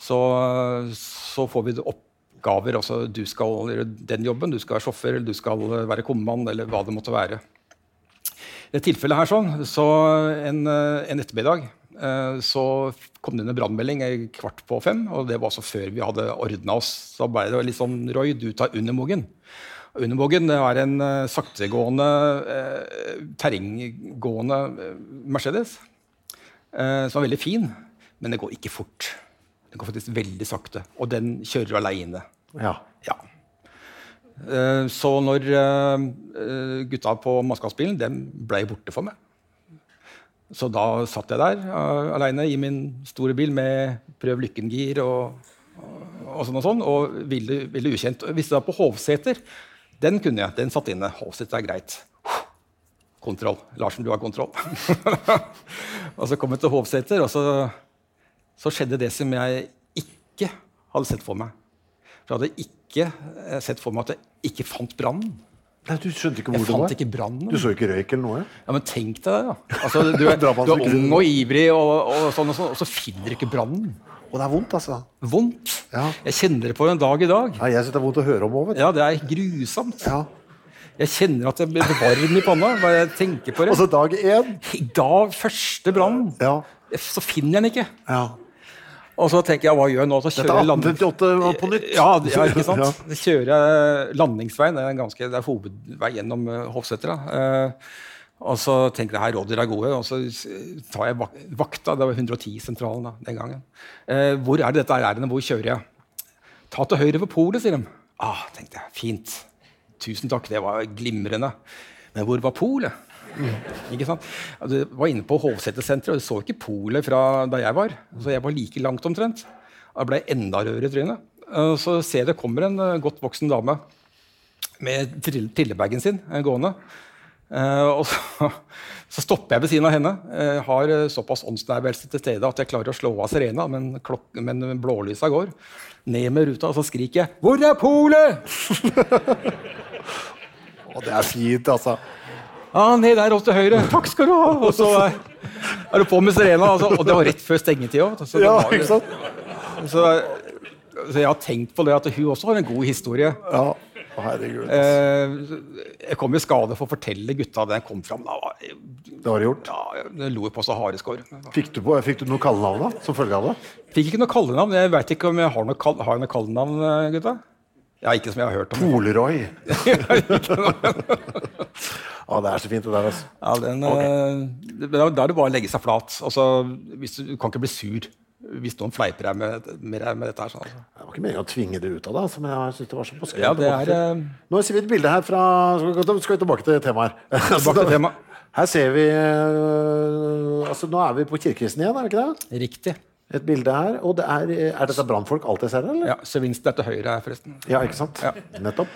så får vi det opp, gaver, altså du skal gjøre den jobben, du skal være sjåfør, eller du skal være kommann, eller hva det måtte være. I det tilfellet her sånn, så en ettermiddag, så kom det inn en brandmelding 17:15, og det var altså før vi hadde ordnet oss. Så ble det litt sånn, Roy, du tar undermogen. Undermogen en saktegående, terrenggående Mercedes, som veldig fin, men det går ikke fort. Den går faktisk veldig sakte, og den kjører alene. Ja. Ja. Så når gutta på mannskapsbilen, den ble borte for meg. Så da satt jeg der alene I min store bil med prøv lykkengir og ville ukjent. Hvis det var på Hovseter, den kunne jeg, den satt inne. Hovseter greit. Kontroll. Larsen, du har kontroll. Og så kom jeg til Hovseter, og så skjedde det som jeg ikke hadde sett for meg. For jeg hadde ikke sett for meg at jeg ikke fant brannen. Nei, du skjønte ikke hvor det var? Jeg fant ikke brannen. Du så ikke røyk eller noe? Ja, men tenk deg det, da. Altså, du er ung og ivrig, og sånn, og så finner du ikke brannen. Og det vondt, altså. Vondt? Ja. Jeg kjenner det på en dag I dag. Ja, jeg synes det vondt å høre om, vet du. Ja, det grusomt. Ja. Jeg kjenner at jeg blir varm I panna, hva jeg tenker på det. Og så dag 1? Dag første brann, så finner jeg den ikke. Ja. Og så tenker jeg, hva gjør jeg nå? Så kjører jeg 1838 på nytt. Ja, ikke sant? Ja. Kjører jeg landingsveien, det er hovedvei gjennom Hovseter. Og så tenker jeg, her råder jeg gode, og så tar jeg vakta, det var 110-sentralen da, den gangen. Hvor dette ærende, hvor kjører jeg? Ta til høyre ved polet, sier de. Tenkte jeg, fint. Tusen takk, det var glimrende. Men hvor var polet? Ikke sant? Du var inne på Hovseter-senteret, og du så ikke polet fra da jeg var. Så jeg var like langt omtrent. Da ble jeg enda rødere I trynet. Så ser jeg det kommer en godt voksen dame med trillebagen sin gående. Og så stopper jeg ved siden av henne. Jeg har såpass åndsnærværelse til stedet at jeg klarer å slå av sirena, men blålysa går. Ned med ruta, og så skriker jeg, «Hvor polet?» Og det fint, altså. Ned der også til høyre. Takk skal du ha! Og så du på med sirena, altså. Og det var rett før stengetid også. Ja, ikke sant? Så jeg har tenkt på det at hun også har en god historie. Ja, herregud. Jeg kom I skade for å fortelle gutta det jeg kom fram. Det har du gjort? Ja, jeg lo på så hareskår. Fikk du noe kallenavn da, som følge av det? Fikk ikke noe kallenavn. Jeg vet ikke om jeg har noe kallenavn, gutta. Ja, ikke som jeg har hørt om. Poleroy. Ja, det så fint det der, altså. Ja, da det bare å legge seg flat. Altså, du kan ikke bli sur hvis noen fleiper deg med dette her. Sånn, altså. Det var ikke meningen å tvinge det ut av det, altså, men jeg synes det var så påskrevet. Ja, Nå ser vi et bilde her fra... Skal vi tilbake til temaet her? Tilbake til temaet. Her ser vi... Altså, nå vi på Kyrkristen igjen, det ikke det? Riktig. Et bilde her, og det dette brandfolk alltid ser, eller? Ja, Søvinsen til høyre her, forresten. Ja, ikke sant? Ja. Nettopp.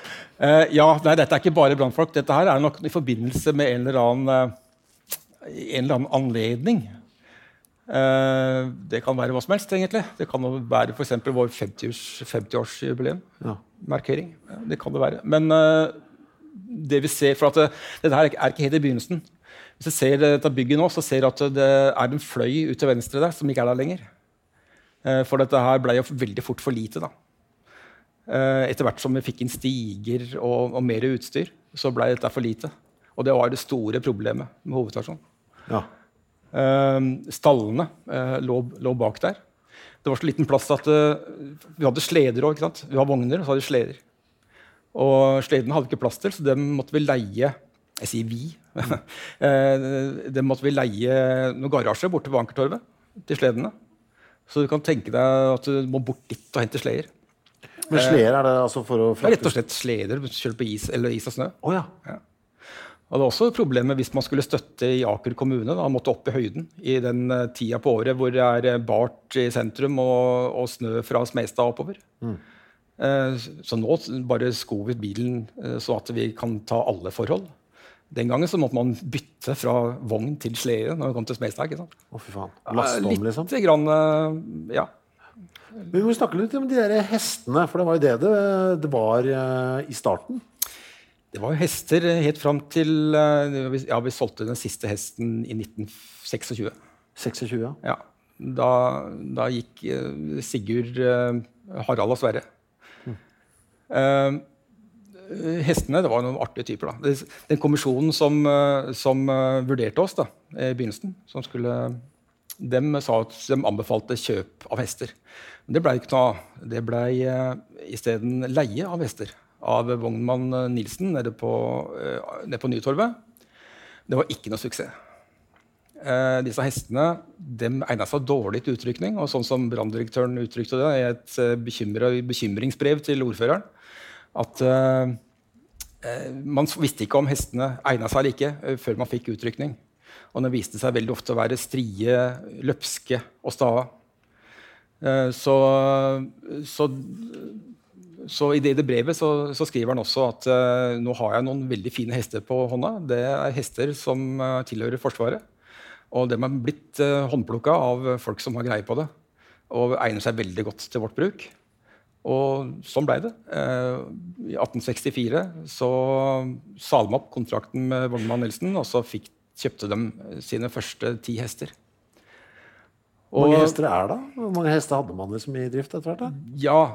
Nei, dette ikke bare brandfolk. Dette her nok I forbindelse med en eller annen anledning. Det kan være hva som helst, egentlig. Det kan være for eksempel vår 50-årsjubileum. Ja. Markering. Ja, det kan det være. Men det vi ser, for at dette her ikke helt I begynnelsen. Hvis jeg ser dette bygget nå, så ser jeg at det en fløy ut til venstre der, som ikke der lenger. For dette her ble jo veldig fort for lite, da. Etter hvert som vi fikk inn stiger og mer utstyr, så ble dette for lite. Og det var det store problemet med hovedstasjonen. Ja. Stallene lå bak der. Det var så liten plass at vi hadde sleder også, ikke sant? Vi hadde vogner, og så hadde vi sleder. Og sledene hadde ikke plass til, så dem måtte vi leie... Jeg sier vi. Det måtte vi leie noen garasjer borte på Ankertorvet til sledene. Så du kan tenke deg at du må bort dit og hente sleder. Men sleder det altså for å frakte? Rett og slett sleder, selv på is eller is og snø. Ja. Og det var også problemet hvis man skulle støtte I Aker kommune. Da måtte opp I høyden I den tida på året hvor det bart I sentrum og snø fra Smestad oppover. Så nå bare skovet bilen så at vi kan ta alle forhold. Den gangen så måtte man bytte fra vogn til slede når man kom til Smestad, ikke sant? Fy faen. Last om, liksom? Litt grann, ja. Men vi må snakke litt om de der hestene, for det var jo det var I starten. Det var jo hester helt frem til... Ja, vi solgte den siste hesten I 1926. 26, ja? Ja. Da gikk Sigurd Harald og Sverre. Hestene, det var noen artige typer da. Den kommisjonen som vurderte oss da, I begynnelsen, som skulle, dem sa at de anbefalte kjøp av hester. Men det ble ikke noe, det ble I stedet leie av hester, av vognmann Nilsen nede på Nytorvet. Det var ikke noe suksess. Disse hestene, de egnet seg dårlig til utrykning, og sånn som branddirektøren uttrykte det I et bekymringsbrev til ordføreren, at man visste ikke om hestene egnet seg eller ikke før man fikk utrykning. Og den viste seg veldig ofte å være strie, løpske og stava. Så I det brevet så skriver han også at nå har jeg noen veldig fine hester på hånda. Det hester som tilhører forsvaret. Og de har blitt håndplukket av folk som har greie på det, og egner seg veldig godt til vårt bruk. Og sånn ble det. I 1864 så sa de opp kontrakten med Vognmann Nielsen, og så kjøpte de sine første 10 hester. Hvor mange hester det da? Hvor mange hester hadde man liksom I drift etter hvert da? Ja,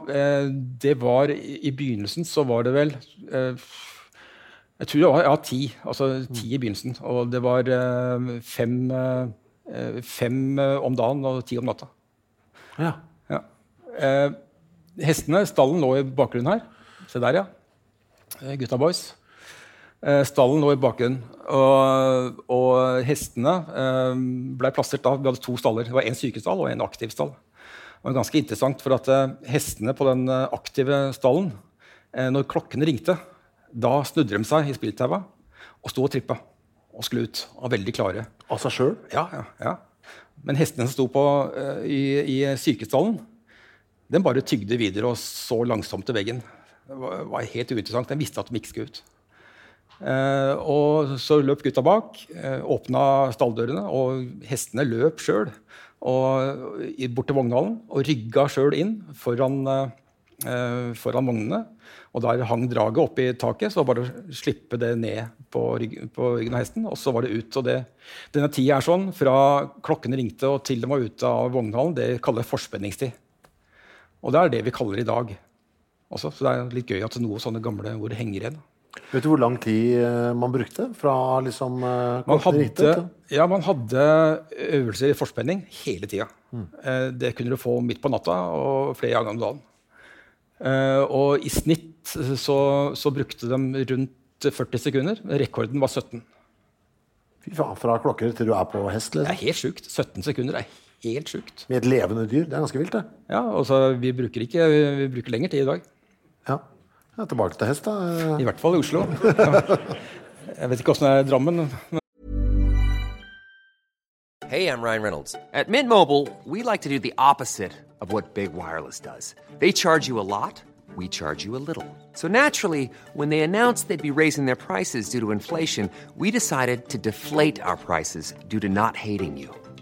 det var I begynnelsen så var det vel... Jeg tror det var 10, altså 10 I begynnelsen, og det var 5 om dagen og 10 om natta. Ja. Hestene, stallen lå I bakgrunnen her. Se der, ja. Gutta boys. Stallen lå I bakgrunnen, og hestene ble plassert da. Vi hadde 2 staller. Det var en sykestall og en aktiv stall. Det var ganske interessant for at hestene på den aktive stallen, når klokken ringte, da snudde de seg I spiltauet og stod og trippet og skulle ut og veldig klare. Av seg selv? Ja. Men hestene som stod på I sykestallen, den bare tygde videre og så langsomt til veggen. Det var helt uinteressant. Den visste at de ikke skulle ut. Og så løp gutta bak, åpnet stalldørene, og hestene løp selv bort til vognhallen og rygget selv inn foran vognene, og der hang draget oppe I taket, så bare slippe det ned på ryggen av hesten, og så var det ut, og denne tiden sånn, fra klokken ringte og til de var ute av vognhallen, det kaller forspenningstid. Og det det vi kaller I dag også, så det litt gøy at noe sånne gamle ord henger igjen. Vet du hvor lang tid man brukte fra liksom klokken ringte? Ja, man hadde øvelser I forspenning hele tiden. Det kunne du få midt på natta og flere ganger om dagen. Og I snitt så brukte de rundt 40 sekunder. Rekorden var 17. Fy faen, fra klokker til du på hest, liksom. Det helt sjukt. 17 sekunder helt sjukt. Med et levende dyr, det ganske vilt, det. Ja, og så vi bruker lenger tid I dag. Ja, tilbake til hest, da. I hvert fall I Oslo. Jeg vet ikke hvordan det Drammen, men... Hey, I'm Ryan Reynolds. At Mint Mobile, we like to do the opposite of what Big Wireless does. They charge you a lot, we charge you a little. So naturally, when they announced they'd be raising their prices due to inflation, we decided to deflate our prices due to not hating you.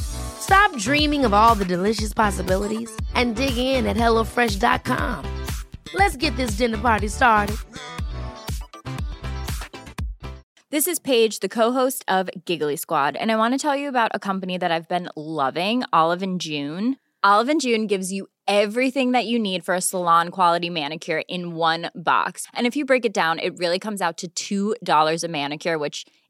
Stop dreaming of all the delicious possibilities and dig in at HelloFresh.com. Let's get this dinner party started. This is Paige, the co-host of Giggly Squad, and I want to tell you about a company that I've been loving, Olive & June. Olive & June gives you everything that you need for a salon-quality manicure in one box. And if you break it down, it really comes out to $2 a manicure, which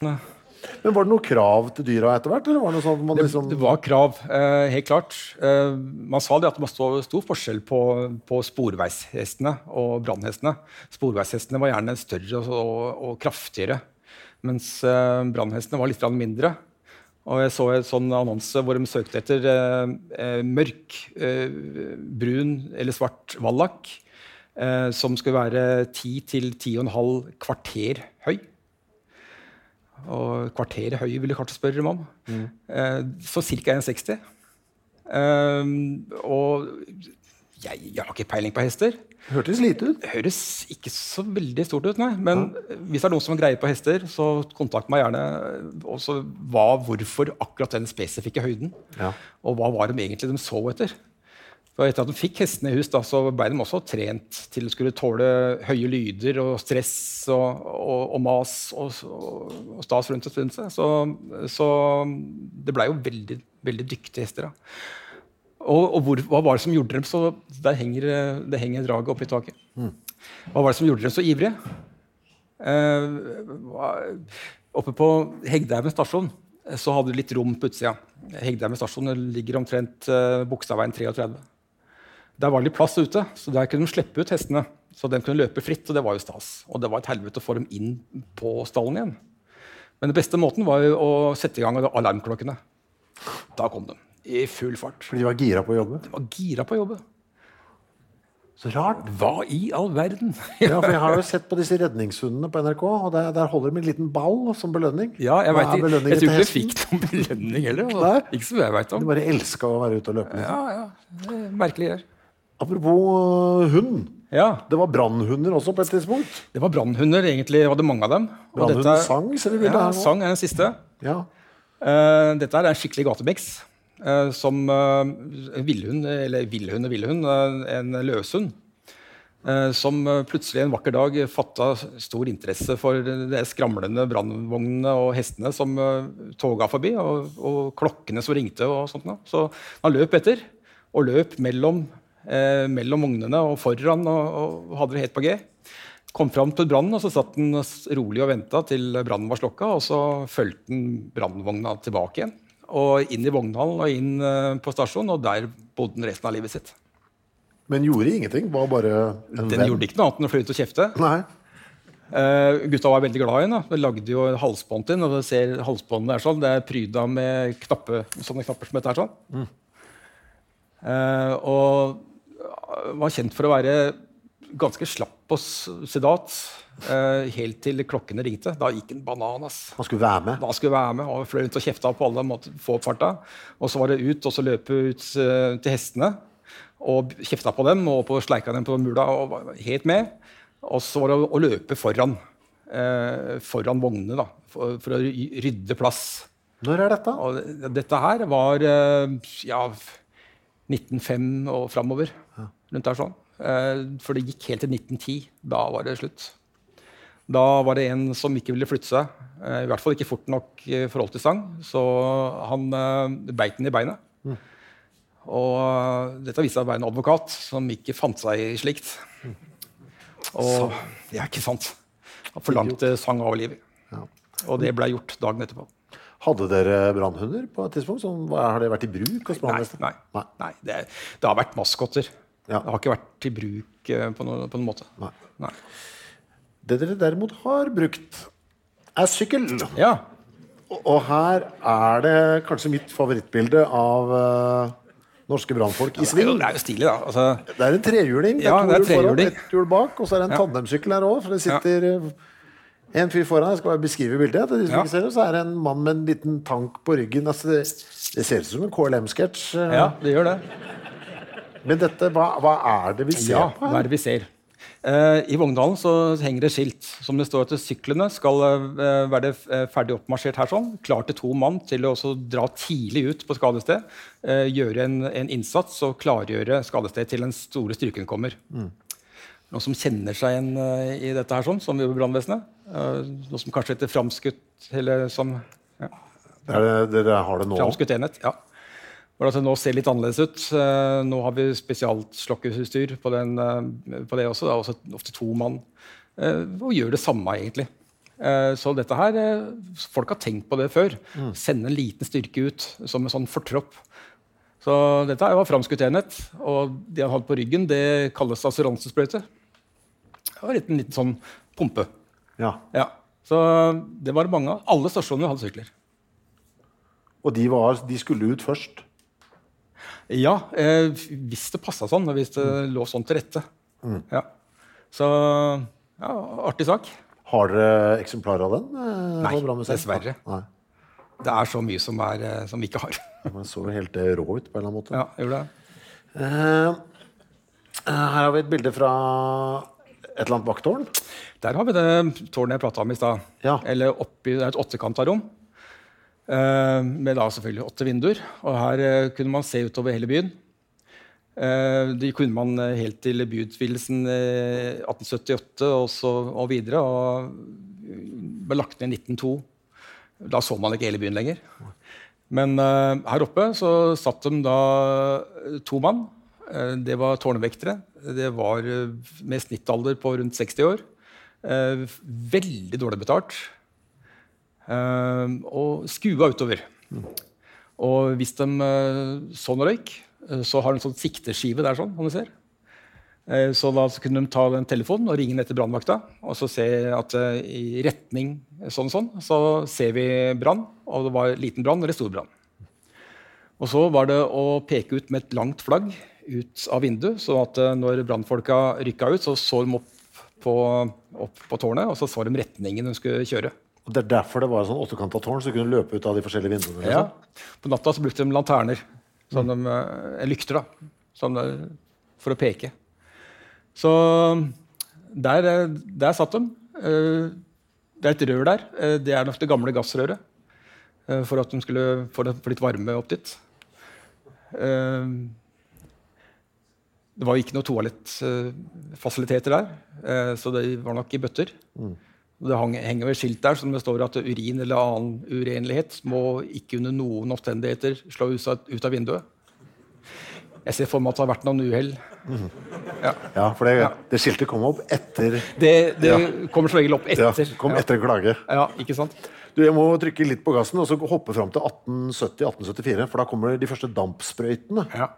Men var det noe krav til dyra etter hvert, eller var det noe sånn at man liksom... Det var krav, helt klart. Man sa det at det var stor forskjell på sporveishestene og brandhestene. Sporveishestene var gjerne større og kraftigere, mens brandhestene var litt mindre. Og jeg så en sånn annonse hvor de søkte etter mørk, brun eller svart vallak, som skulle være 10 til 10,5 kvarter høy. Og kvarter høy ville kanskje spørre dem om. Så cirka 1,60. Og jeg har ikke peiling på hester. Hørtes lite ut? Høres ikke så veldig stort ut, nei. Men hvis det noen som greier på hester, så kontakt meg gjerne. Og så hvorfor akkurat den spesifikke høyden? Ja. Og hva var det egentlig de så etter? For etter at de fikk hestene i hus, da, så ble de også trent til å skulle tåle høye lyder og stress og mas og stas rundt og rundt seg. Så det ble jo veldig, veldig dyktige hester, da. Og hva var det som gjorde dem så... Det henger draget opp I taket. Hva var det som gjorde dem så ivrige? Oppe på Hegdehamn stasjon så hadde du litt rom på utsida. Hegdehamn stasjon ligger omtrent Bogstadveien 33. Der var det litt plass ute, så der kunne de slippe ut hestene. Så de kunne løpe fritt, og det var jo stas. Og det var et helvete å få dem inn på stallen igjen. Men den beste måten var jo å sette I gang alarmklokkene. Da kom de. I full fart. Fordi de var gira på å jobbe? De var gira på å jobbe. Så rart. Hva I all verden? Ja, for jeg har jo sett på disse redningshundene på NRK, og der holder de med en liten ball som belønning. Ja, jeg vet ikke. Jeg tror ikke jeg fikk noen belønning heller. Ikke som jeg vet om. De bare elsker å være ute og løpe. Ja. Det merkelig gjør. Apropos hund. Ja. Det var brandhunder også på et tidspunkt. Det var brandhunder, egentlig var det mange av dem. Brandhunden sang, ser du bildet her nå. Sang den siste. Ja. Dette en skikkelig gatemiks. Som villhund, eller villhund, en løshund, som plutselig en vakker dag fattet stor interesse for de skramlende brandvognene og hestene som toget forbi, og klokkene som ringte og sånt. Så han løp etter, og løp mellom vognene og foran, og hadde det helt på G. Kom fram til branden, og så satt den rolig og ventet til branden var slokket, og så følte den brandvogna tilbake igjen. Og inn I vognhallen og inn på stasjonen, og der bodde den resten av livet sitt. Men gjorde ingenting? Var bare en den venn. Gjorde ikke noe annet enn å fly ut og kjefte. Nei. Gutta var veldig glad I den. De lagde jo halsbånd til den, og du ser halsbånden der sånn. Det pryda med sånne knapper som dette sånn. Og var kjent for å være ganske slapp og sedat, helt til klokkene ringte. Da gikk en bananas. Han skulle være med. Da skulle være med, og fløy rundt og kjefta på alle måtte få opp farta. Og så var det ut, og så løpe ut til hestene, og kjefta på dem, og sleika dem på mula, og var helt med. Og så var det å løpe foran vognene, da, for å rydde plass. Når dette? Og dette her var 1905 og fremover, rundt der sånn. For det gikk helt til 1910, da var det slutt. Da var det en som ikke ville flytte seg, I hvert fall ikke fort nok forhold til sang, så han beit den I beinet. Og dette viste seg å være en advokat som ikke fant seg I slikt. Og det ikke sant. Han forlangte sang av livet. Og det ble gjort dagen etterpå. Hadde dere brandhunder på et tidspunkt? Har det vært I bruk? Nei, det har vært maskotter. Ja. Det har ikke vært til bruk på noen måte. Nei. Det dere derimot har brukt sykkel. Ja. Og her det kanskje mitt favorittbilde av norske brandfolk I sving. Det jo stilig, da. Altså, det en trehjuling. Ja, det to hjul foran, ett hjul bak, og så det en tandemsykkel her også, for det sitter... En fyr foran, jeg skal bare beskrive bildet. De som ikke ser det, så det en mann med en liten tank på ryggen. Altså, det ser ut som en KLM-sketsj. Ja, det gjør det. Men dette, hva det vi ser på her? Hva det vi ser? I Vogndalen så henger det skilt som det står at syklene skal være ferdig oppmarsjert her sånn, klar til 2 mann til å også dra tidlig ut på skadested, gjøre en innsats og klargjøre skadested til den store styrken kommer. Mm. Noen som kjenner seg igjen I dette her sånn, som vi jobber brandvesenet, noen som kanskje heter framskutt eller som... Ja. Dere har det nå? Framskutt enhet, ja. Altså, nå ser det litt annerledes ut. Nå har vi spesielt slokkeutstyr på det også. Det også ofte 2 mann. Og gjør det samme, egentlig. Så dette her, folk har tenkt på det før. Sende en liten styrke ut, som en sånn fortropp. Så dette var framskutt enhet, og det han hadde på ryggen, det kalles assuransesprøyte. Det var en liten sånn pumpe. Ja. Ja. Så det var mange av. Alle stasjoner hadde sykler. Og de skulle ut først? Ja, hvis det passet sånn, og hvis det lå sånn til rette. Mm. Ja. Så, ja, artig sak. Har dere eksemplarer av den? Nei, dessverre. Nei. Det så mye som vi ikke har. Man så helt rå ut på en eller annen måte. Ja, gjorde det. Her har vi et bilde fra et eller annet vakttårn. Der har vi det tårnet jeg pratet om I sted. Ja. Eller oppi, det et 8-kantarom. Med da selvfølgelig 8 vinduer, og her kunne man se utover hele byen. Det kunne man helt til byutvidelsen 1878 og videre, og ble lagt ned 1902. Da så man ikke hele byen lenger. Men her oppe så satt de da 2 mann. Det var tårnevektere. Det var med snittalder på rundt 60 år. Veldig dårlig betalt. Og skua utover. Mm. Og hvis de sånn røyk, så har de en sånn sikteskive der sånn, som du ser. Så da så kunne de ta den telefonen og ringe etter brandvakta, og så se at I retning sånn, så ser vi brann, og det var liten brann eller stor brann. Og så var det å peke ut med et langt flagg ut av vinduet, så at når brandfolka rykket ut, så så de opp på tårnet, og så så de retningen de skulle kjøre. Og det derfor det var en sånn 8-kantet tårn som kunne løpe ut av de forskjellige vinduene. Ja, på natta så brukte de lanterner, lykter da, for å peke. Så der satt de. Det et rør der. Det nok det gamle gassrøret, for at de skulle få litt varme opp dit. Det var ikke noen toalettfasiliteter der, så det var nok I bøtter. Det henger over skilt der som det står at urin eller annen urenlighet må ikke under noen omstendigheter slå ut av vinduet. Jeg ser for meg at det har vært noen uheld. Ja. Ja, for det skiltet kom opp etter... Det kommer så regel opp etter. Ja, kom etter klage. Ja, ikke sant? Du, jeg må trykke litt på gassen og så hoppe frem til 1870-1874, for da kommer de første dampsprøytene. Ja,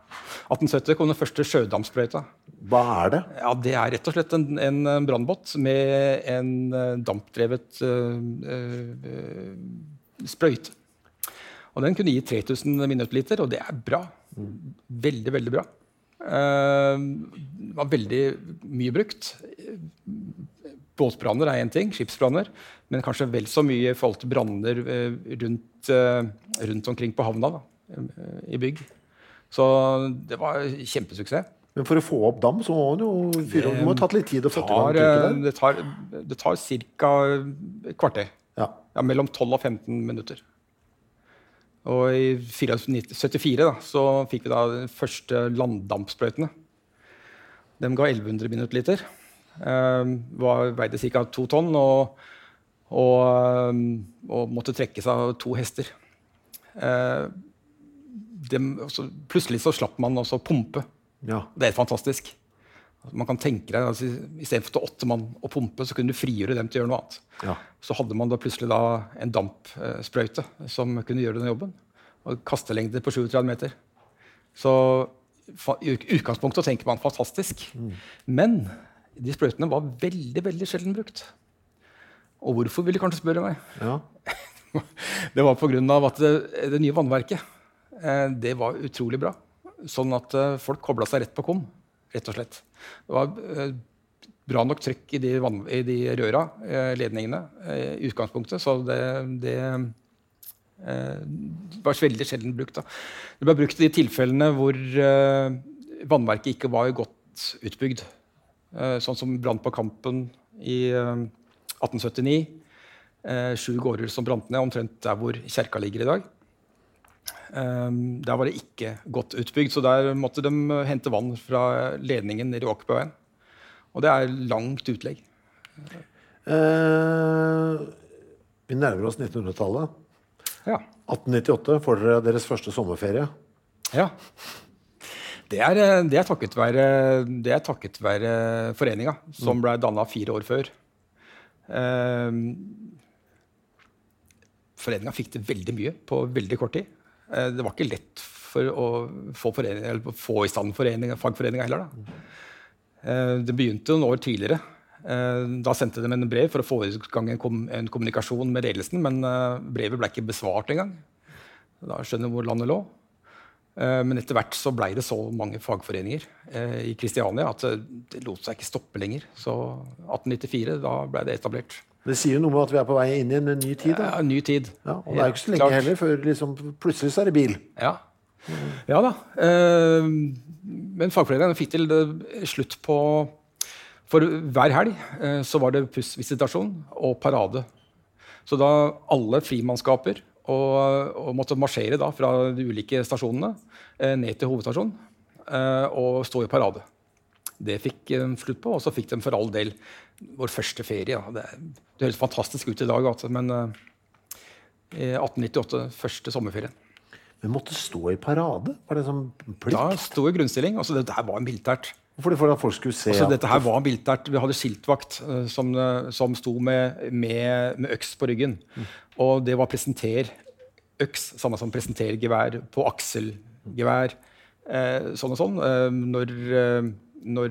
1870 kom den første sjødampsprøyta. Hva det? Ja, det rett og slett en brandbåt med en dampdrevet sprøyt. Og den kunne gi 3000 minuttliter, og det bra. Veldig, veldig bra. Det var veldig mye brukt. Båtbranner en ting, skipsbranner, men kanskje vel så mye i forhold til branner rundt omkring på havna, da, I bygg. Så det var kjempesuksess. Men for å få opp dam, så må man jo må tatt litt tid å få til den. Det tar cirka et kvarter. Ja. Ja, mellom 12 og 15 minutter. Og I 1974 da, så fikk vi da de første landdampsprøytene. De ga 1100 minuttliter. Veide cirka 2 tonn og måtte trekke seg 2 hester. Plutselig så slapp man også pumpe. Ja. Det fantastisk. Man kan tenke deg, altså, I stedet for 8 mann å pumpe, så kunne du frigjøre dem til å gjøre noe annet. Ja. Så hadde man da plutselig en dampsprøyte som kunne gjøre den jobben. Og kastelengde på 37 meter. Så I utgangspunktet tenker man fantastisk. Mm. Men de sprøytene var veldig, veldig sjelden brukt. Og hvorfor vil du kanskje spørre meg? Ja. Det var på grunn av at det nye vannverket, det var utrolig bra. Sånn at folk koblet seg rett på kom. Rett og slett. Det var bra nok trykk i de røra, ledningene, I utgangspunktet, så det var veldig sjelden brukt. Da. Det ble brukt I de tilfellene hvor vannverket ikke var godt utbygd. sånn som brant på Kampen I 1879. 7 gårder som brant ned, omtrent der hvor kjerka ligger I dag. Der var det ikke godt utbygd, så der måtte de hente vann fra ledningen nede I Åkerbøen. Og det langt utlegg. Vi nærmer oss 1900-tallet. Ja. 1898 får dere deres første sommerferie. Ja. Det takket være foreninga, som ble dannet 4 år før. Foreninga fikk det veldig mye på veldig kort tid. Det var ikke lett for å få I stand fagforeninga heller da. Det begynte noen år tidligere. Da sendte de en brev for å få I gang en kommunikasjon med ledelsen, men brevet ble ikke besvart engang. Da skjønner jeg hvor landet lå. Men etter hvert så ble det så mange fagforeninger I Kristiania at det lot seg ikke stoppe lenger. Så 1894, da ble det etablert. Det sier jo noe om at vi på vei inn I en ny tid. Da. Ja, ny tid. Ja, og det jo ikke så lenge klart. Heller, for liksom, plutselig så det bil. Ja. Ja da. Men fagforeningene fikk til slutt på... For hver helg så var det pussvisitasjon og parade. Så da alle frimannskaper og måtte marsjere da fra de ulike stasjonene ned til hovedstasjonen og stå I parade. Det fikk slutt på, og så fikk de for all del vår første ferie. Ja. Det høres fantastisk ut I dag, men 1898, første sommerferien. Men måtte stå I parade? Var det som plikt? Ja, stå I grunnstilling. Altså, det der var militært. For at folk skulle se... Altså, dette her var militært. Vi hadde skiltvakt som sto med øks på ryggen. Og det var presenter øks, samme som presentergevær på akselgevær. Sånn og sånn. Når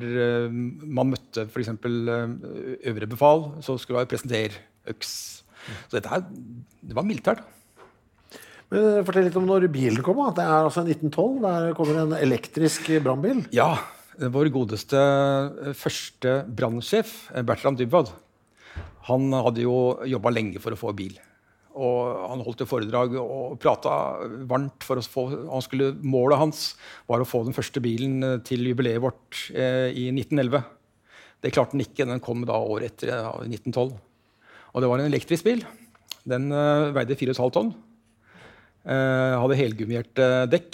man møtte for eksempel øvre befal, så skulle man presentere øks. Så dette her, det var militært. Men fortell litt om når bilen kom. Det altså 1912. Der kommer en elektrisk brandbil. Ja, vår godeste første brandsjef, Bertrand Dybwad, han hadde jo jobbet lenge for å få bil. Og han holdt foredrag og pratet varmt for å få... Målet hans var å få den første bilen til jubileet vårt I 1911. Det klarte han ikke, den kom da året etter, 1912. Og det var en elektrisk bil. Den veide 4,5 tonn. Hadde helgummierte dekk.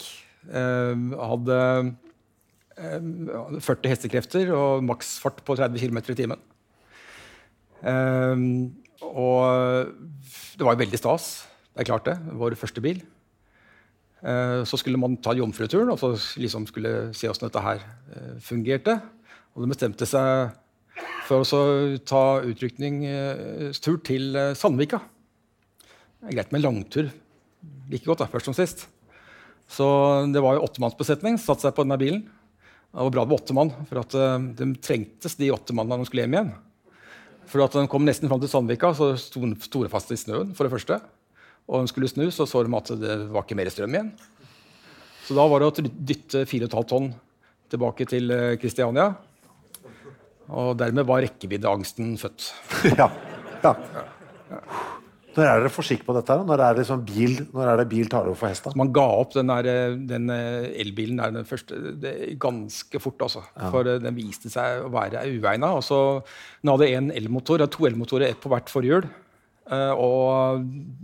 Hadde... 40 hestekrefter og maksfart på 30 kilometer I timen. Og det var jo veldig stas, det klart det, vår første bil. Så skulle man ta jomfruturen, og så liksom skulle se hvordan dette her fungerte. Og de bestemte seg for å ta utrykningstur til Sandvika. Det greit med en langtur, like godt da, først som sist. Så det var jo 8-mannsbesetning, satt seg på denne bilen. Det var bra det var 8 mann, for at de trengtes de 8 mannene de skulle hjem igjen. For at de kom nesten fram til Sandvika, så stod de store fast I snøen, for det første. Og de skulle snu, så de at det var ikke mer strøm igjen. Så da var det å dytte 4,5 tonn tilbake til Kristiania. Og dermed var rekkeviddeangsten født. Ja. Når dere forsiktig på dette? Når det sånn bil, når det bil tar over for hesta? Man ga opp den elbilen der den første, det ganske fort, altså. Ja. For den viste seg å være uegnet. Og så den hadde en elmotor, 2 elmotorer, ett på hvert forhjul. Og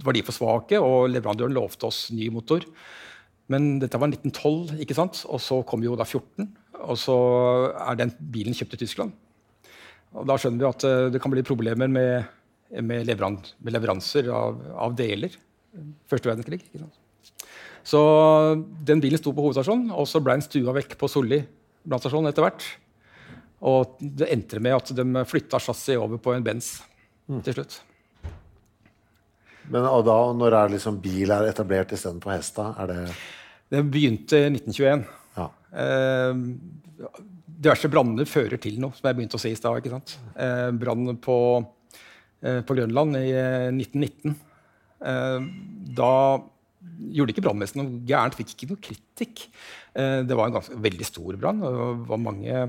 var de for svake, og leverandøren lovte oss ny motor. Men dette var 1912, ikke sant? Og så kom jo da 14, og så den bilen kjøpt I Tyskland. Og da skjønner vi at det kan bli problemer med leveranser av deler. Første verdenskrig. Ikke sant? Så den bilen stod på hovedstasjonen, og så ble den stua vekk på Solli brandstasjonen etter hvert. Og det endte med at de flyttet chassis over på en Benz til slutt. Men da, når liksom bil etablert I stedet på hesta, det... Det begynte I 1921. Ja. Diverse brander fører til noe, som jeg begynte å si I sted, ikke sant? Branden på Grønland I 1919. Da gjorde ikke brandmesten noe gærent, fikk ikke noe kritikk. Det var en veldig stor brand, og det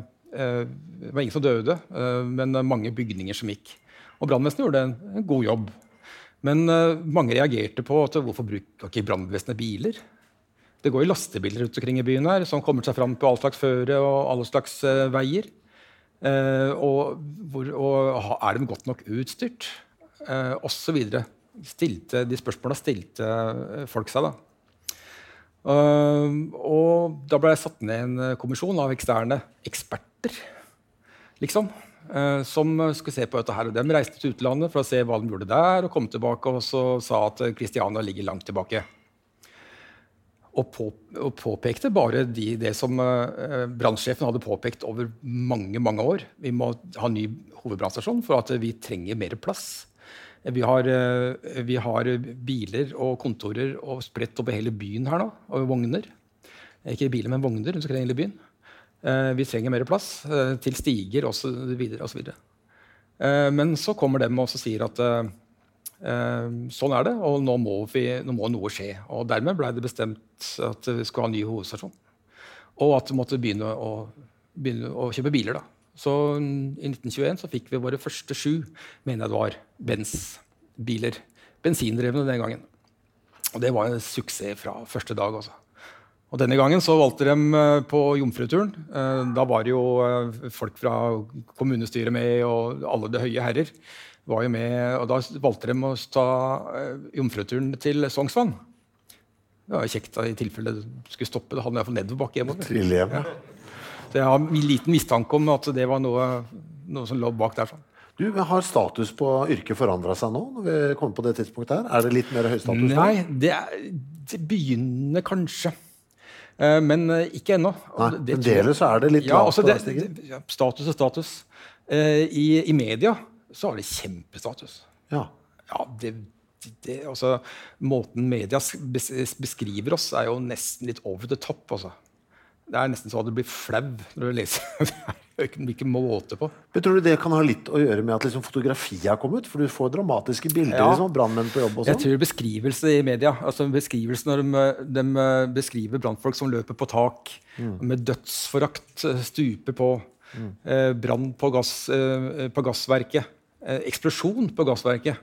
var ingen som døde, men mange bygninger som gikk. Og brandmesten gjorde en god jobb. Men mange reagerte på at hvorfor bruker ikke brandvesenet biler? Det går jo lastebiler rundt omkring I byen her, som kommer seg fram på all slags føre og alle slags veier. og är de godt nok utstyrt och så vidare stilte de spørsmålene stilte folk seg da. Og da ble jeg satt ned en kommisjon av eksterne eksperter, liksom, som skulle se på dette her. De reiste til utlandet for å se hva de gjorde der, og kom tilbake og så sa at Kristiania ligger langt tilbake. Og påpekte bare det som brannsjefen hadde påpekt over mange, mange år. Vi må ha ny hovedbrannstasjon for at vi trenger mer plass. Vi har biler og kontorer og spredt over hele byen her nå, og vogner. Ikke biler, men vogner rundt omkring hele byen. Vi trenger mer plass til stiger og så videre og så videre. Men så kommer de og sier at sånn det, og nå må noe skje. Og dermed ble det bestemt at vi skulle ha en ny hovedstasjon. Og at vi måtte begynne å kjøpe biler da. Så I 1921 så fikk vi våre første 7, mener jeg det var, Benz-biler. Bensindrevne den gangen. Og det var en suksess fra første dag også. Og denne gangen så valgte de på Jomfruturen. Da var det jo folk fra kommunestyret med, og alle de høye herrer var jo med. Og da valgte de å ta Jomfruturen til Sognsvann. Det var jo kjekt I tilfelle det skulle stoppe. Det hadde jeg for nedoverbakke hjemme. Så jeg har en liten mistanke om at det var noe som lå bak der. Sånn. Du, har status på yrket forandret seg nå, når vi kommer på det tidspunktet her? Det litt mer høystatus? Nei, det begynner kanskje. Men ikke ennå. Nei, men deles det litt lavt. Ja, status og status. I media så har det kjempestatus. Ja. Ja, det altså, måten media beskriver oss jo nesten litt over the top, altså. Det nesten så at du blir flau når du leser. Det ikke måte på. Men tror du det kan ha litt å gjøre med at liksom, fotografiet har kommet ut? For du får dramatiske bilder av brandmenn på jobb og sånn. Jeg tror beskrivelse I media. Altså beskrivelse når de beskriver brandfolk som løper på tak, med dødsforakt, stuper på, brand på gassverket, eksplosjon på gassverket,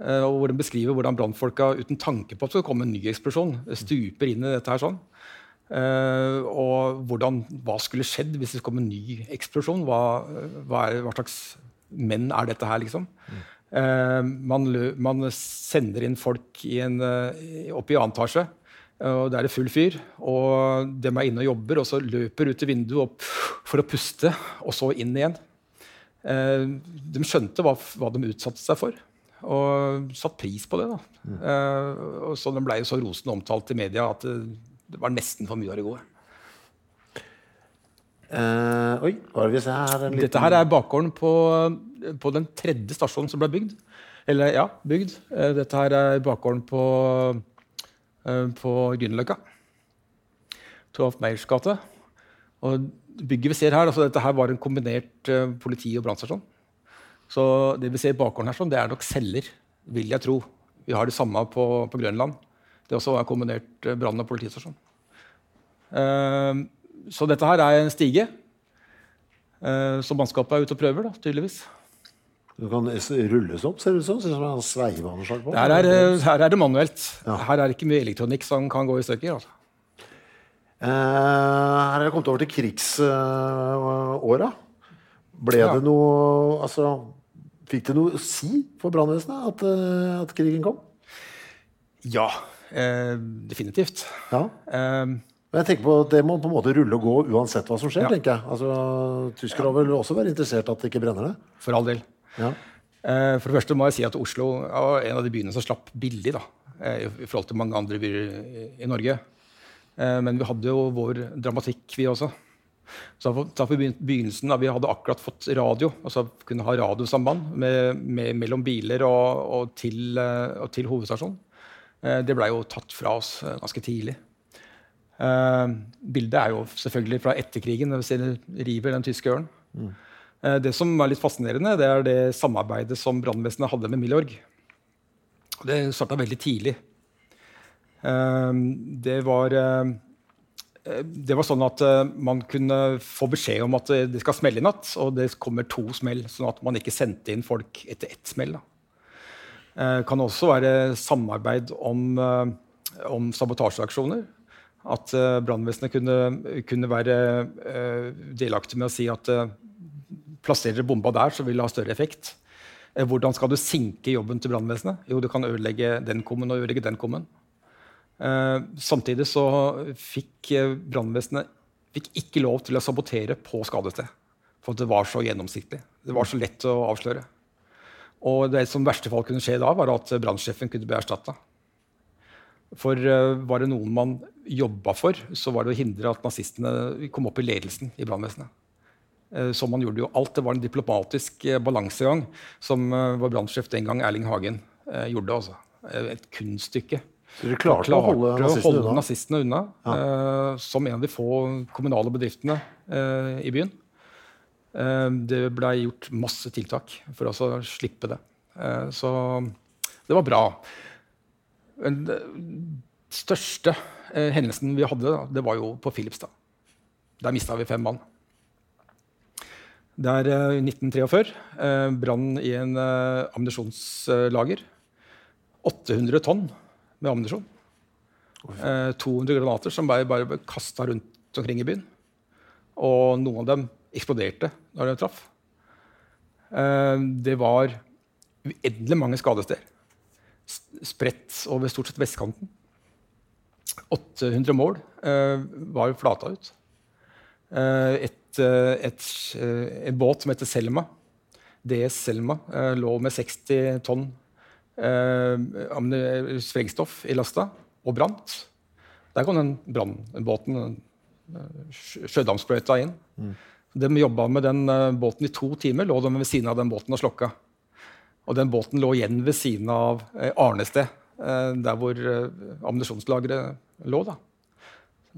og hvor de beskriver hvordan brandfolka uten tanke på at det kommer en ny eksplosjon, stuper inn I dette her sånn. Og hva skulle skjedd hvis det kom en ny eksplosjon? Hva slags menn dette her, liksom? Man sender inn folk opp I antasje, og der det full fyr, og de inne og jobber, og så løper ut til vinduet opp for å puste, og så inn igjen. De skjønte hva de utsatte seg for, og satt pris på det, da. Og så de ble jo så rosende omtalt I media at det var nesten for mye av det gode. Oi, hva det vi ser her? Dette her bakgården på den tredje stasjonen som ble bygd. Bygd. Dette her bakgården på Grünerløkka. Toralf Meyers gate. Og bygget vi ser her, altså dette her var en kombinert politi- og brandstasjon. Så det vi ser I bakgården her, sånn, det nok celler, vil jeg tro. Vi har det samme på Grønland. Det også var en kombinert brand- og politistasjon. Så dette her en stige, som mannskapet ute og prøver, da, tydeligvis. Du kan rulles opp, ser det ut som? Ser det som en sveivanerslag på? Her det manuelt. Ja. Her det ikke mye elektronikk som kan gå I stykker. Altså. Her det kommet over til krigsåret. Det noe... Altså, fikk det noe å si for brandvesenet at krigen kom? Ja, definitivt. Ja. Men jeg tenker på at det må på en måte rulle og gå uansett hva som skjer, tenker jeg. Altså, tyskere vil også være interessert at det ikke brenner det. For all del. Ja. For det første må jeg si at Oslo var en av de byene som slapp billig da, I forhold til mange andre byer I Norge. Men vi hadde jo vår dramatikk, vi også. Så da på begynnelsen, da vi hadde akkurat fått radio, altså kunne ha radiosamband mellom biler og til hovedstasjonen. Det ble jo tatt fra oss ganske tidlig. Bildet jo selvfølgelig fra etterkrigen, når vi ser river den tyske øren. Det som litt fascinerende, det det samarbeidet som brandvesenet hadde med Milorg. Det startet veldig tidlig. Det var sånn at man kunne få beskjed om at det skal smelle I natt, og det kommer 2 smell, sånn at man ikke sendte inn folk etter 1 smell, da. Kan også være samarbeid om sabotasjeaksjoner. At brandvesenet kunne være delaktig med å si at placerer bomba der, så vil det ha større effekt. Hvordan skal du sinke jobben til brandvesenet? Jo, du kan ødelegge den kommen og ødelegge den kommen. Samtidig så fikk brandvesenet fikk ikke lov til å sabotere på skadested, for det var så gjennomsiktig. Det var så lett å avsløre. Og det som verste fall kunne skje da, var at brandsjefen kunne bli erstattet. For var det noen man jobbet for, så var det å hindre at nazistene kom opp I ledelsen I brandvesenet. Som man gjorde jo alt. Det var en diplomatisk balansegang som vår brandsjef den gang, Erling Hagen, gjorde altså. Et kunststykke. Så det klarte å holde nazistene unna, ja. Som en av de få kommunale bedriftene I byen. Det ble gjort masse tiltak for å slippe det. Så det var bra. Den største hendelsen vi hadde, det var jo på Filipstad. Der mistet vi 5 mann. Det 1943, brann I en ammunisjonslager. 800 tonn med ammunisjon. 200 granater som bare ble kastet rundt omkring I byen. Og noen av dem eksploderte når de traff. Det var uendelig mange skadesteder. Spredt over stort sett vestkanten. 800 mål var flata ut. En båt som heter Selma, DS Selma, lå med 60 tonn sprengstoff I lasta og brant. Der kom den brannbåten, sjødamsprøyta inn. De jobbet med den båten I 2 timer, lå de ved siden av den båten og slokka. Og den båten lå igjen ved siden av Arnested, der hvor ammunisjonslagret lå da.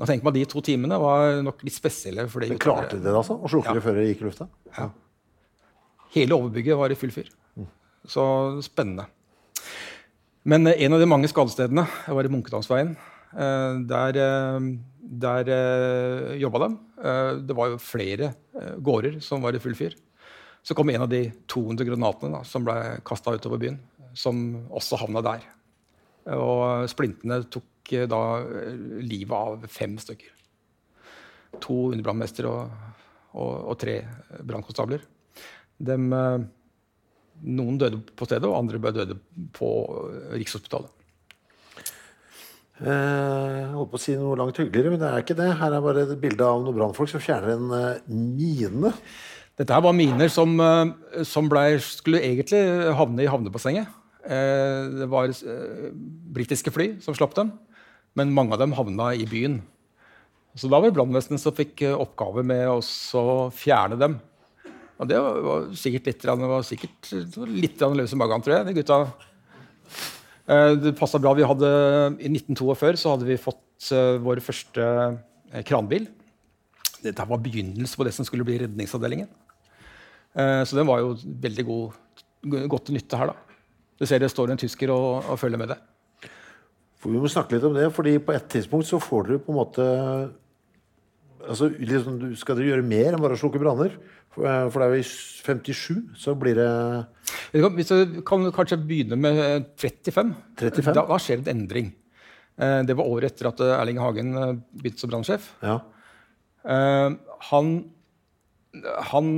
Da tenker man de 2 timene var nok litt spesielle. For det klarte det altså, og slukte det før det gikk I lufta? Ja. Hele overbygget var I full fyr. Så spennende. Men en av de mange skadestedene var I Munkedamsveien. Der jobbet de. Det var jo flere gårder som var I full fyr. Så kom en av de 200 granatene da, som ble kastet utover byen, som også havnet der. Og splintene tok da livet av 5 stykker. 2 underbrandmester og 3 brandkonstabler. Noen døde på stedet, og andre ble døde på Rikshospitalet. Jeg håper å si noe langt hyggeligere, men det ikke det. Her bare et bilde av noen brandfolk som fjerner en mine. Dette var miner som skulle egentlig havne I havnebassenget. Det var britiske fly som slapp dem. Men mange av dem havna I byen. Så da var det brandvesenet som fikk oppgave med å fjerne dem. Og det var sikkert litt løs I magen, tror jeg, de gutta. Det passet bra. I 1942 så hadde vi fått vår første kranbil. Dette var begynnelsen på det som skulle bli redningsavdelingen. Så den var jo veldig godt til nytte her da. Du ser det står en tysker og følger med det. For vi må snakke litt om det, fordi på et tidspunkt så får dere på en måte, altså liksom, skal dere gjøre mer enn bare å slukke branner, for det jo I 57, så blir det... Hvis du kan kanskje begynne med 35? Da skjer en endring. Det var året etter at Erling Hagen begynte som brandsjef. Ja. Han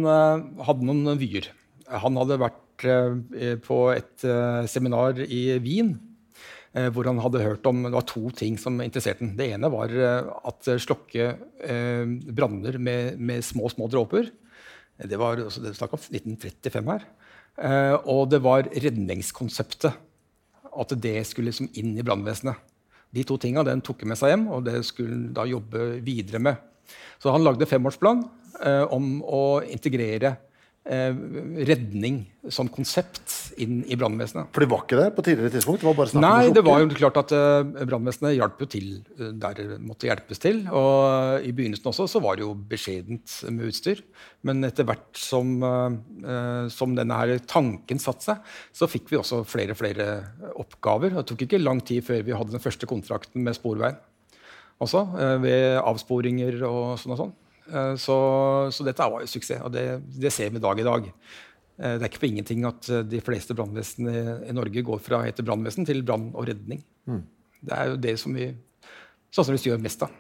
hadde noen vyer. Han hadde vært på et seminar I Wien, hvor han hadde hørt om, det var 2 ting som interesserte den. Det ene var at slokke branner med små dråper. Det var snakk om 1935 her. Og det var redningskonseptet, at det skulle liksom inn I brandvesenet. De 2 tingene den tok med seg hjem, og det skulle da jobbe videre med. Så han lagde 5-årsplan om å integrere redning som konsept inn I brandvesenet. For det var ikke det på tidligere tidspunkt? Det var bare snakk om å slukke? Nei, det var jo klart at brandvesenet hjalp jo til der det måtte hjelpes til, og I begynnelsen også så var det jo beskjedent med utstyr, men etter hvert som denne her tanken satt seg, så fikk vi også flere oppgaver. Det tok ikke lang tid før vi hadde den første kontrakten med Sporveien, også ved avsporinger og sånn og sånn. Så dette var jo suksess, og det ser vi I dag. Det ikke på ingenting at de fleste brandvesen I Norge går fra heter brandvesen til brand og redning. Det jo det som vi gjør mest av.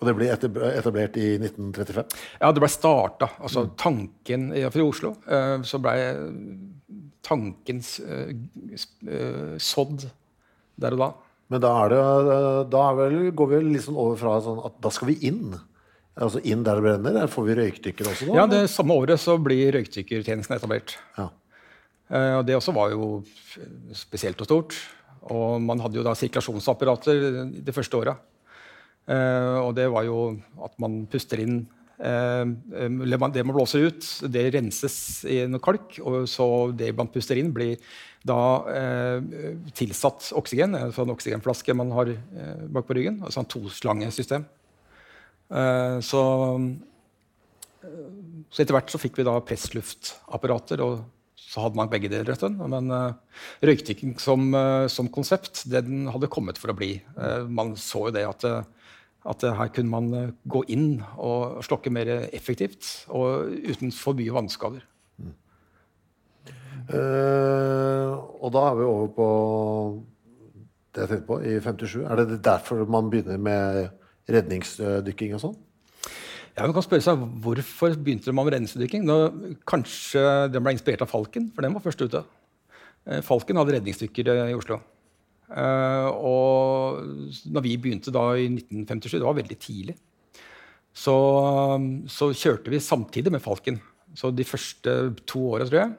Och det blev etablerat I 1935. Ja, det blev startat. Alltså tanken I från Oslo så blev tankens sådd där och då. Men då är det väl går vi liksom över från sån att då ska vi in. Alltså in där det bränner, där får vi rökdykker också då. Ja, det samma året så blir rökdykkertjänsten etablerad. Ja. Och det också var ju speciellt och stort och man hade ju då cirkulationsapparater det första året. Och det var ju att man puster in det man blåser ut, det renses I en kalk och så det man puster in blir då tillsatt oxygen från en oxygenflaska man har bak på ryggen, alltså en toslangesystem. Så etterhvert så fick vi då pressluftsapparater och så hade man begge deler rätten men rökdyking som koncept den hade kommit för att bli man såg ju det att här kunde man gå in och slokke mer effektivt och utan för mycket vannskador. Och då är vi över på det jag tänkte på I 57. Är det därför man börjar med räddningsdykning och sånt? Ja, man kan spørre seg, hvorfor begynte man med redningsdykking? Kanskje den ble inspirert av Falken, for den var først ute. Falken hadde redningsdykkere I Oslo. Og når vi begynte da I 1957, det var veldig tidlig, så kjørte vi samtidig med Falken. Så de første 2 årene, tror jeg,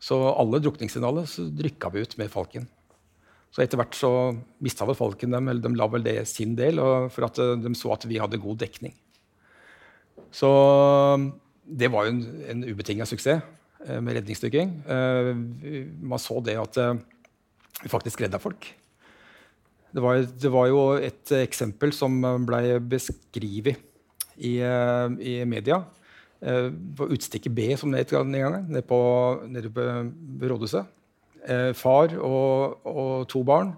så alle drukningssignaler så drykket vi ut med Falken. Så etterhvert så mistet vel Falken dem, eller de la vel det sin del, for at de så at vi hadde god dekning. Så det var jo en ubetinget suksess med redningsdykking. Man så det at vi faktisk reddet folk. Det var jo et eksempel som ble beskrivet i media. På utstikke B, som det heter den gangen, nede på rådhuset. Far og 2 barn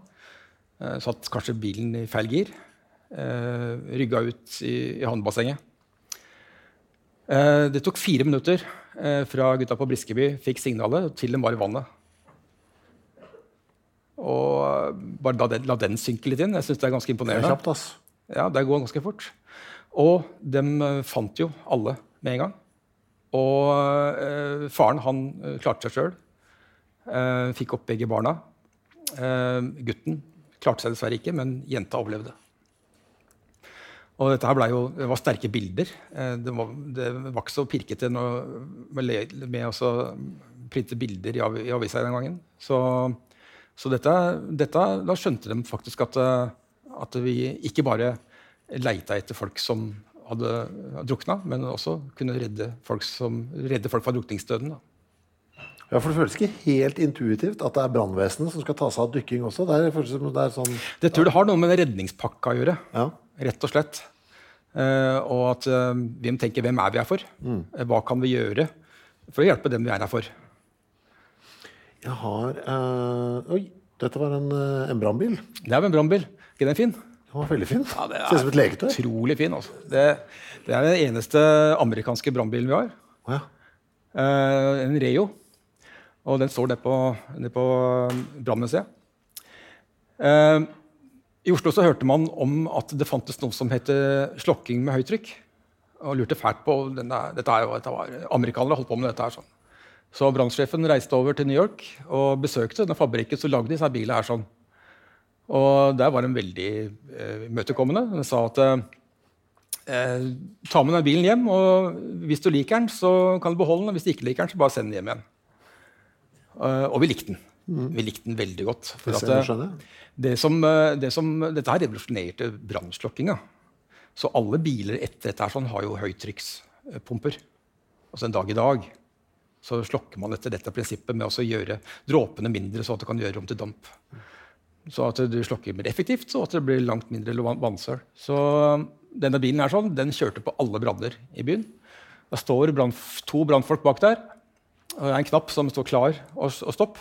satt kanskje bilen I feil gir, rygget ut i handbassenget. Det tog 4 minutter fra gutta på Briskeby fikk signalet til den var I vannet. Og bare la den synke litt inn. Jeg synes det ganske imponerende. Det kjapt, ass. Ja, det går ganske fort. Og de fant jo alle med en gang. Og faren, han klarte seg selv. Fikk opp begge barna. Gutten klarte seg dessverre ikke, men jenta overlevde. Og dette her ble jo, det var sterke bilder. Det var ikke så pirkete med å printe bilder i avisa den gangen. Så dette, da skjønte de faktisk at vi ikke bare lette etter folk som hadde drukna, men også kunne redde folk fra drukningsdøden. Ja, for det føles ikke helt intuitivt at det brandvesenet som skal ta seg av dykking også. Det tror jeg har noe med redningspakka å gjøre. Ja. Rett og slett. Og at vi tenker, hvem vi her for? Hva kan vi gjøre for å hjelpe dem vi her for? Jeg har... Oi, dette var en brandbil. Det en brandbil. Ikke den fin? Den var veldig fin. Ja, det ser ut som et leketøy. Utrolig fin, altså. Det den eneste amerikanske brandbilen vi har. Oh, ja. En Reo. Og den står nede på brandmuseet. I Oslo så hørte man om at det fantes noe som heter slokking med høytrykk, og lurte fælt på, amerikanere holdt på med dette her sånn. Så brandsjefen reiste over til New York og besøkte denne fabrikken, så lagde de seg biler her sånn. Og der var de veldig møtekommende. De sa at ta med denne bilen hjem, og hvis du liker den, så kan du beholde den, og hvis du ikke liker den, så bare send den hjem igjen. Og vi likte den. Vi likte den veldig godt. For at dette her revolusjonerte brandslokkinga. Så alle biler etter dette her sånn har jo høytrykkspumper. Altså en dag I dag så slokker man etter dette prinsippet med å gjøre dråpene mindre så at det kan gjøre om til damp. Så at du slokker mer effektivt så at det blir langt mindre vannsøl. Så denne bilen her sånn, den kjørte på alle branner I byen. Det står 2 brandfolk bak der. Og det en knapp som står klar og stopp.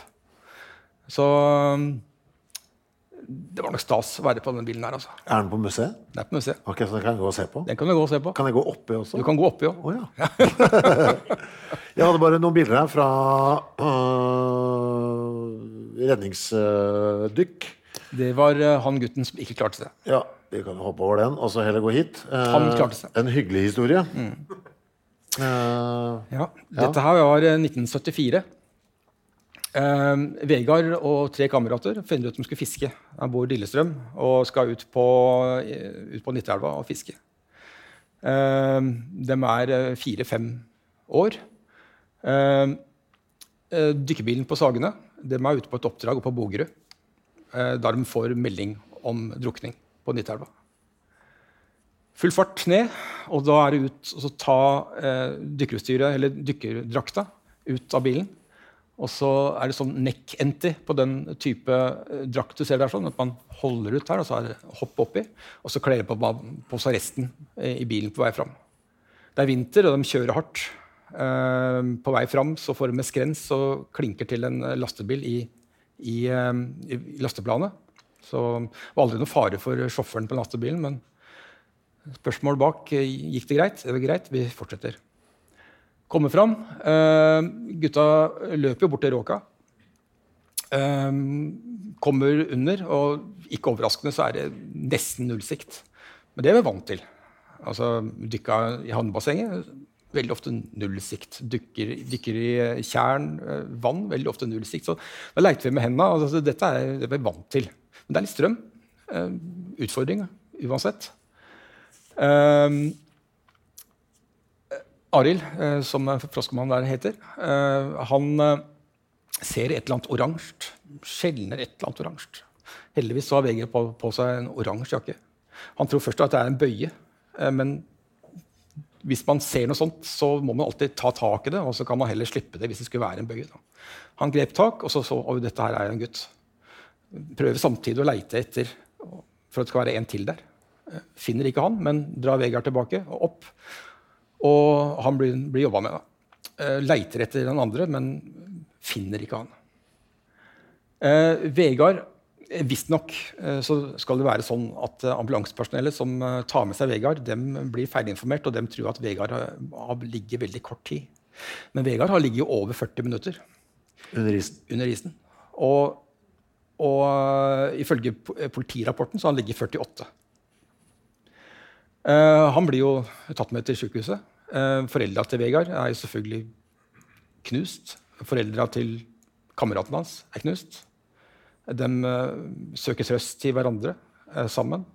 Så det var nok stas å være på denne bilen her, altså. Den på museet? Den på museet. Ok, så den kan jeg gå og se på? Den kan du gå og se på. Kan jeg gå oppi også? Du kan gå oppi også. Åja. Jeg hadde bare noen bilder her fra redningsdykk. Det var han gutten som ikke klarte seg. Ja, vi kan hoppa over den, og så heller gå hit. Han klarte seg. En hyggelig historie. Mm. Ja, dette her var 1974. Vegard og tre kamerater finner ut at de skal fiske. Han bor i Lillestrøm og skal ut på Nitelva og fiske. De er 4-5 år. Dykkebilen på Sagene, de er ute på et oppdrag på Bogerud, der de får melding om drukning på Nitelva. Full fart ned, og da det ut, og så ta dykkerutstyret, eller dykkerdrakta, ut av bilen, og så det sånn neck-enti på den type drakt du ser der, sånn at man holder ut her, og så det hopp oppi, og så kler det på seg resten i bilen på vei fram. Det vinter, og de kjører hardt. På vei fram så får de med skrens, og klinker til en lastebil i lasteplanet. Så det var aldri noen fare for sjåføren på lastebilen, men spørsmål bak, gikk det greit? Det var greit, vi fortsetter. Kommer fram, gutta løper jo bort til råka, kommer under, og ikke overraskende så det nesten nullsikt. Men det vi vant til. Altså, dykka i handbassenget, veldig ofte nullsikt. Dykker i kjern, vann, veldig ofte nullsikt. Så da lekte vi med hendene, altså, dette det vi vant til. Men det litt strøm, utfordring, uansett. Arild, som froskemann der heter, han ser et eller annet oransje, sjeldner et eller annet oransje. Heldigvis så har VG på seg en oransje jakke. Han tror først at det en bøye, men hvis man ser noe sånt, så må man alltid ta tak i det, og så kan man heller slippe det hvis det skulle være en bøye. Da. Han grep tak, og så dette her en gutt. Prøver samtidig å leite etter, for at det skal være en til der. Finner ikke han, men drar Vegard tilbake og opp. Og han blir jobbet med. Da. Leiter etter den andre, men finner ikke han. Vegard, visst nok, så skal det være sånn at ambulansepersonellet som tar med seg Vegard, dem blir feilinformert, og dem tror at Vegard har ligget veldig kort tid. Men Vegard har ligget over 40 minutter. Under isen. Og ifølge politirapporten så har han ligget 48. Han blir jo tatt med til sykehuset. Foreldre til Vegard jo selvfølgelig knust. Foreldre til kameraten hans knust. De søker trøst til hverandre sammen.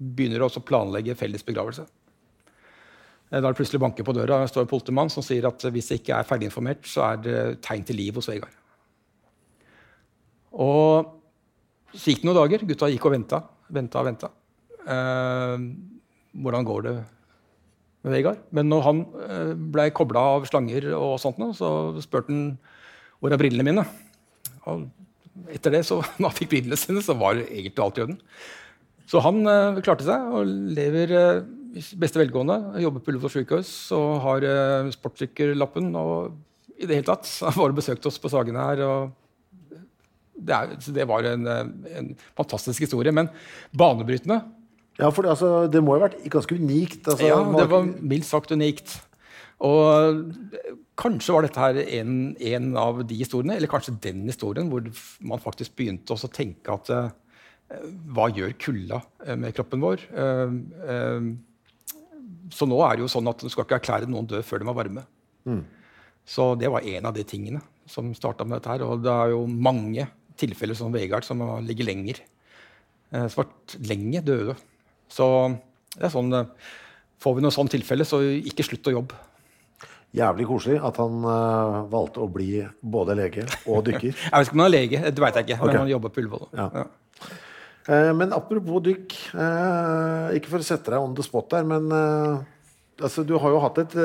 Begynner også å planlegge felles begravelse. Da det plutselig banker på døra, står en politimann som sier at hvis det ikke ferdiginformert, så det tegn til liv hos Vegard. Og så gikk det noen dager. Gutta gikk og ventet. Hvordan går det med Vegard? Men når han ble koblet av slanger og sånt, så spurte han hvor brillene mine. Og etter det, så når han fikk brillene sine, så var det egentlig alt i orden. Så han klarte seg og lever beste velgående, jobber på Ullevål sykehus og har sportssykkellappen og i det hele tatt. Han var og besøkte oss på Sagene her og det var en fantastisk historie, men banebrytende. Ja, for altså, det må jo ha vært ganske unikt. Altså, ja, det var mildt sagt unikt. Og kanskje var dette her en av de historiene, eller kanskje den historien, hvor man faktisk begynte å tenke at hva gjør kulda med kroppen vår? Så nå det jo sånn at du skal ikke erklære noen død før de var varme. Mm. Så det var en av de tingene som startet med dette her, og det jo mange tilfeller som Vegard som ligger lenger. Svart lenge døde. Så det sånn, får vi noe sånn tilfelle, så ikke slutt å jobbe. Jævlig koselig at han valgte å bli både lege og dykker. Jeg vet ikke om han er lege, det vet jeg ikke, men han jobber på Ullevål. Ja. Men apropos dykk, ikke for å sette deg on the spot der, men altså, du har jo hatt et...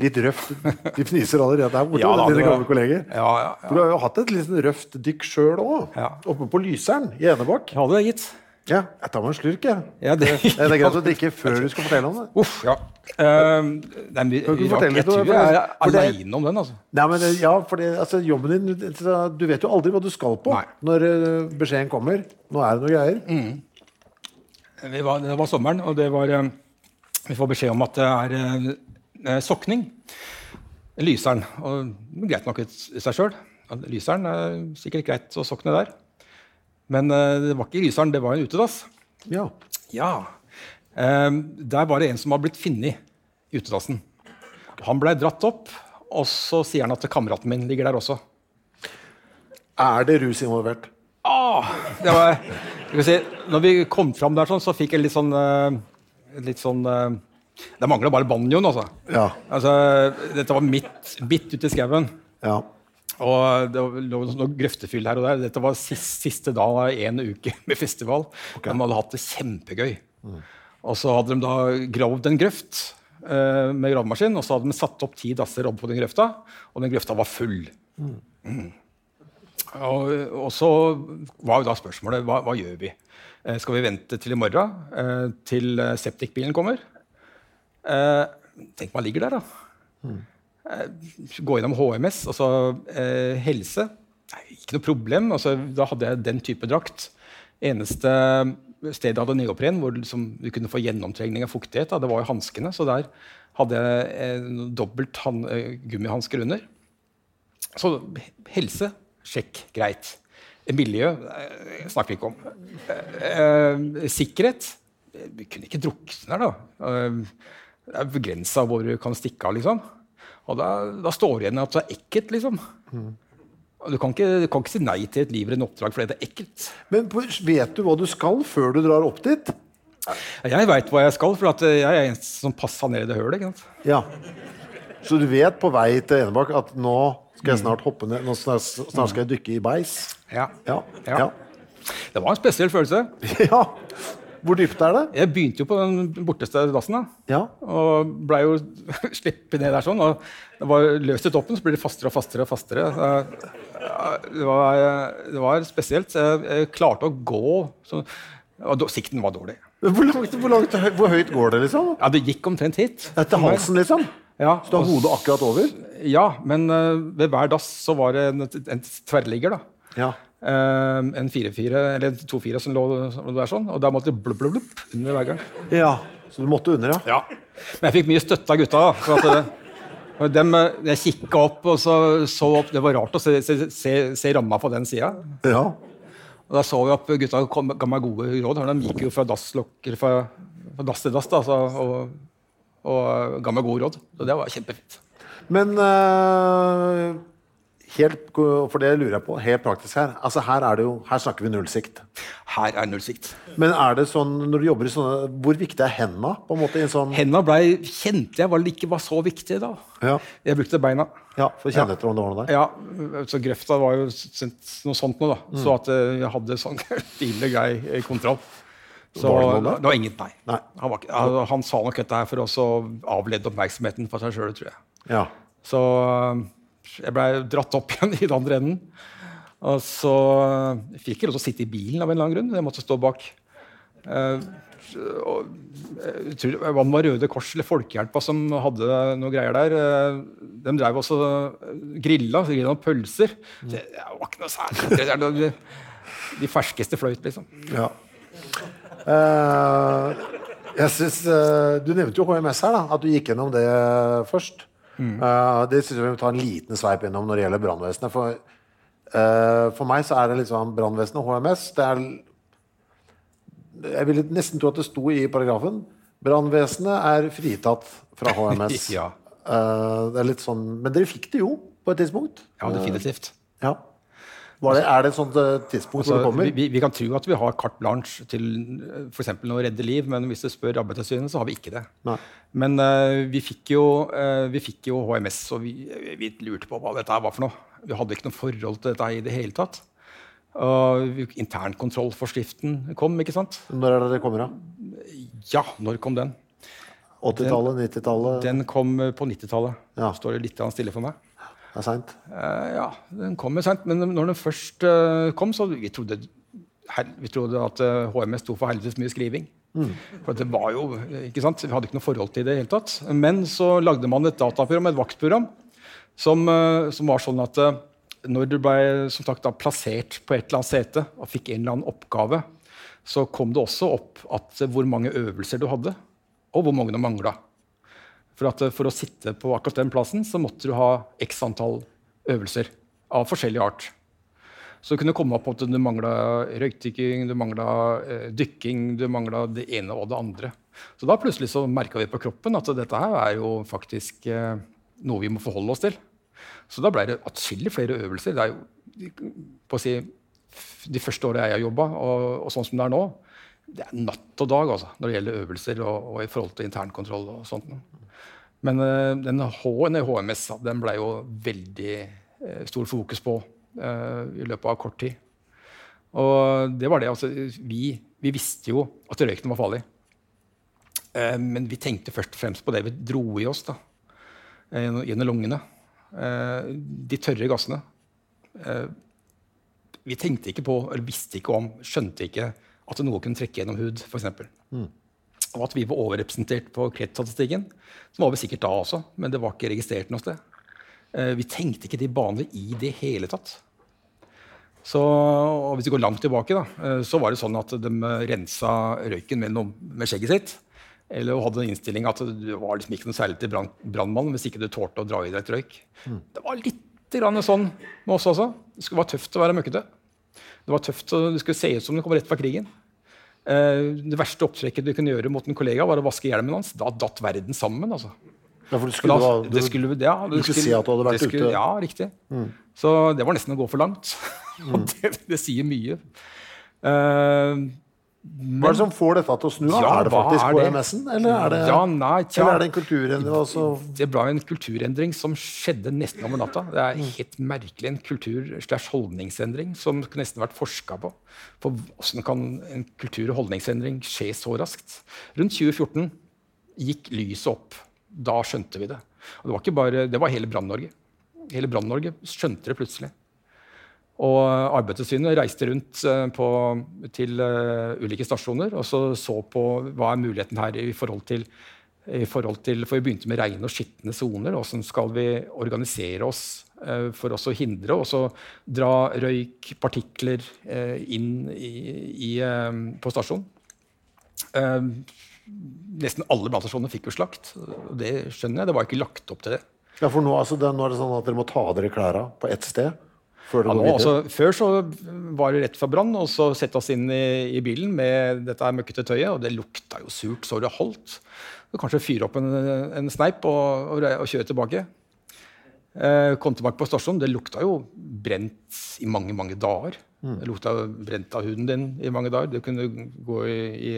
Litt røft. De fniser allerede her borte, ja, dine gamle kolleger. Ja. Du har jo hatt et litt røft dykk selv også, oppe på Lyseren i Enebakk. Ja, det gitt. Ja, jeg tar meg en slurk, jeg. Ja, det greit å drikke før du skal fortelle om det. Uff, ja. Nei, men jeg tror jeg alene om den, altså. Nei, men ja, for altså, jobben din, du vet jo aldri hva du skal på når beskjeden kommer. Nå det noen greier. Det var sommeren, og det var... Vi får beskjed om at det sokning. Lyseren. Og greit nok i seg selv. Lyseren sikkert greit å sokne der. Men det var ikke Lyseren, det var en utedass. Ja. Ja. Der var det en som har blitt finnet I utedassen. Han ble dratt opp, og så sier han at kameraten min ligger der også. Det rus involvert? Det var... når vi kom fram der, så fikk jeg litt sånn... det manglet bare banjoen, altså. Ja. Altså, dette var midt ute I skauen. Ja. Og det lå noen grøftefyll her og der. Dette var siste dag av en uke med festival. Okay. De hadde hatt det kjempegøy. Mm. Og så hadde de da gravd en grøft med gravmaskin, og så hadde de satt opp 10 dasser opp på den grøfta, og den grøfta var full. Mm. Mm. Og så var jo da spørsmålet, hva gjør vi? Skal vi vente til I morgen, til septikbilen kommer? Tenk man ligger der da. Mm. Gå innom HMS, altså helse. Ikke noe problem, altså, da hadde jeg den type drakt. Eneste stedet jeg hadde neopren, hvor du kunne få gjennomtrengning av fuktighet, det var jo handskene, så der hadde jeg dobbelt gummihandsker under. Så helse, sjekk, greit. Miljø, snakker vi ikke om. Sikkerhet, vi kunne ikke drukne der da. Det begrenset hvor du kan stikke av, liksom. Og da står det igjen at det ekkelt, liksom. Mm. Du kan ikke si nei til et liv eller en oppdrag, for det ekkelt. Men vet du hva du skal før du drar opp dit? Jeg vet hva jeg skal, for at jeg en som passer ned I det hølet, ikke sant? Ja. Så du vet på vei til Enebakk at nå skal jeg snart hoppe ned, nå snart skal jeg dykke I beis? Ja. Det var en spesiell følelse. Ja. Hvor dypt det? Jeg begynte jo på den borteste dassen da. Ja. Og ble jo slippet ned der sånn, og det var løst I toppen, så ble det fastere. Det var spesielt. Jeg klarte å gå, og sikten var dårlig. Hvor høyt går det liksom? Ja, det gikk omtrent hit. Etter halsen liksom? Ja. Så du har hodet akkurat over? Ja, men ved hver dass så var det en tverrligger da. Ja. En 4-4 eller en 2-4 som lå der sånn, og der måtte det blubb under hver gang. Ja, så du måtte under, ja? Ja, men jeg fikk mye støtte av gutta da, for at jeg kikket opp og så opp, det var rart å se ramma på den siden. Ja. Og da så vi opp, gutta ga meg gode råd, de gikk jo fra dasslokker, fra dass til dass da, og ga meg gode råd, og det var kjempefint. Men... Helt, for det lurer jeg på, helt praktisk her. Altså her det jo, her snakker vi nullsikt. Her nullsikt. Men det sånn, når du jobber I sånne, hvor viktig hendene på en måte I en sånn... Hendene ble, kjente jeg, var så viktig da. Ja. Jeg brukte beina. Ja, for å kjenne etter om det var noe der. Ja, så grøfta var jo noe sånt nå da. Så at jeg hadde sånn fine grei kontroll. Så det var ingen, nei. Han sa nok dette her for å avlede oppmerksomheten for seg selv, tror jeg. Ja. Så... Jeg ble dratt opp igjen I den andre enden. Og så fikk jeg lov til å sitte I bilen av en eller annen grunn. Jeg måtte stå bak. Jeg tror det var Røde Kors eller Folkehjelpa som hadde noen greier der. De drev også grilla noen pølser. Det var ikke noe særlig. De ferskeste fløyt, liksom. Ja. Jeg synes, du nevnte jo HMS her da, at du gikk gjennom det først. Det synes jeg vi må ta en liten sveip innom når det gjelder brandvesenet for meg så det liksom brandvesenet og HMS jeg vil nesten tro at det sto I paragrafen brandvesenet fritatt fra HMS ja. Det litt sånn men dere fikk det jo på et tidspunkt ja definitivt ja. Det et sånt tidspunkt hvor det kommer? Vi kan tro at vi har carte blanche til for eksempel å redde liv, men hvis du spør arbeidstilsynet, så har vi ikke det. Nei. Men vi fikk jo HMS, og vi lurte på hva dette var for noe. Vi hadde ikke noe forhold til dette I det hele tatt. Internkontrollforskriften kom, ikke sant? Når det kommer da? Ja, når kom den? 80-tallet, 90-tallet? Den kom på 90-tallet. Ja. Står det litt stille for meg. Det sent? Ja, den kom sent, men når den først kom, så vi trodde at HMS stod for helvetes mye skriving. Mm. For det var jo, ikke sant, vi hadde ikke noe forhold til det I det hele tatt. Men så lagde man et dataprogram, et vaktprogram, som var sånn at når du ble, som sagt, da, plassert på et eller annet sete og fikk en eller annen oppgave, så kom det også opp at hvor mange øvelser du hadde, og hvor mange du manglet. For å sitte på akkurat den plassen, så måtte du ha x antall øvelser av forskjellig art. Så kunne komme opp at du manglet røykdykking, du manglet dykking, du manglet det ene og det andre. Så da plutselig så merket vi på kroppen at dette her jo faktisk noe vi må forholde oss til. Så da ble det atskillig flere øvelser. Det jo, på å si, de første årene jeg har jobbet, og sånn som det nå, det natt og dag altså, når det gjelder øvelser og i forhold til internkontroll og sånt. Men den HMS, den ble jo veldig stor fokus på i løpet av kort tid. Og det var det, altså, vi visste jo at røyken var farlig. Men vi tenkte først og fremst på det vi dro i oss da, gjennom lungene. De tørre gassene. Vi tenkte ikke på, eller visste ikke om, skjønte ikke at noe kunne trekke gjennom hud, for eksempel. Og at vi var overrepresentert på kreftstatistikken, som var vi sikkert da også, men det var ikke registrert noe sted. Vi tenkte ikke de baner I det hele tatt. Så, og hvis vi går langt tilbake, da, så var det sånn at de rensa røyken med skjegget sitt, eller hadde en innstilling at det var liksom ikke noe særlig til brandmann, hvis ikke du tålte å dra i deg et røyk. Det var litt sånn med oss også. Det var tøft å være møkkete. Det var tøft, du skulle se ut som du kom rett fra krigen. Det verste opptrekket du kunne gjøre mot en kollega var å vaske hjelmen hans. Da datt verden sammen, altså. Ja, for du skulle se at du hadde vært ute. Ja, riktig. Så det var nesten å gå for langt. Det sier mye. Hva det som får dette til å snu? Ja, det faktisk HMS-en? Eller det, ja, nei, eller det en kulturendring? Også? Det ble en kulturendring som skjedde nesten over natta. Det helt merkelig en kultur/holdningsendring som kunne nesten vært forsket på. For hvordan kan en kultur- og holdningsendring skje så raskt? Rundt 2014 gikk lyset opp. Da skjønte vi det. Og det var ikke bare, det var hele Brand-Norge. Hele Brand-Norge skjønte det plutselig. Og Arbeidstilsynet reiste rundt til ulike stasjoner og så på hva muligheten her i forhold til, for vi begynte med rene og skittende zoner, og hvordan skal vi organisere oss for oss å hindre, og så dra røyk, partikler inn på stasjonen. Nesten alle brannstasjonene fikk jo slakt. Det skjønner jeg, det var ikke lagt opp til det. Ja, for nå, altså, nå det sånn at dere må ta dere klærne på ett sted før dere går videre. Altså, før så var det rett fra brann, og så sette oss inn i bilen med dette møkkete tøyet, og det lukta jo surt, så det holdt. Så kanskje fyre opp en sneip og kjøre tilbake. Kom tilbake på stasjonen, det lukta jo brent i mange, mange dager. Det lukta brent av huden din i mange dager. Det kunne gå i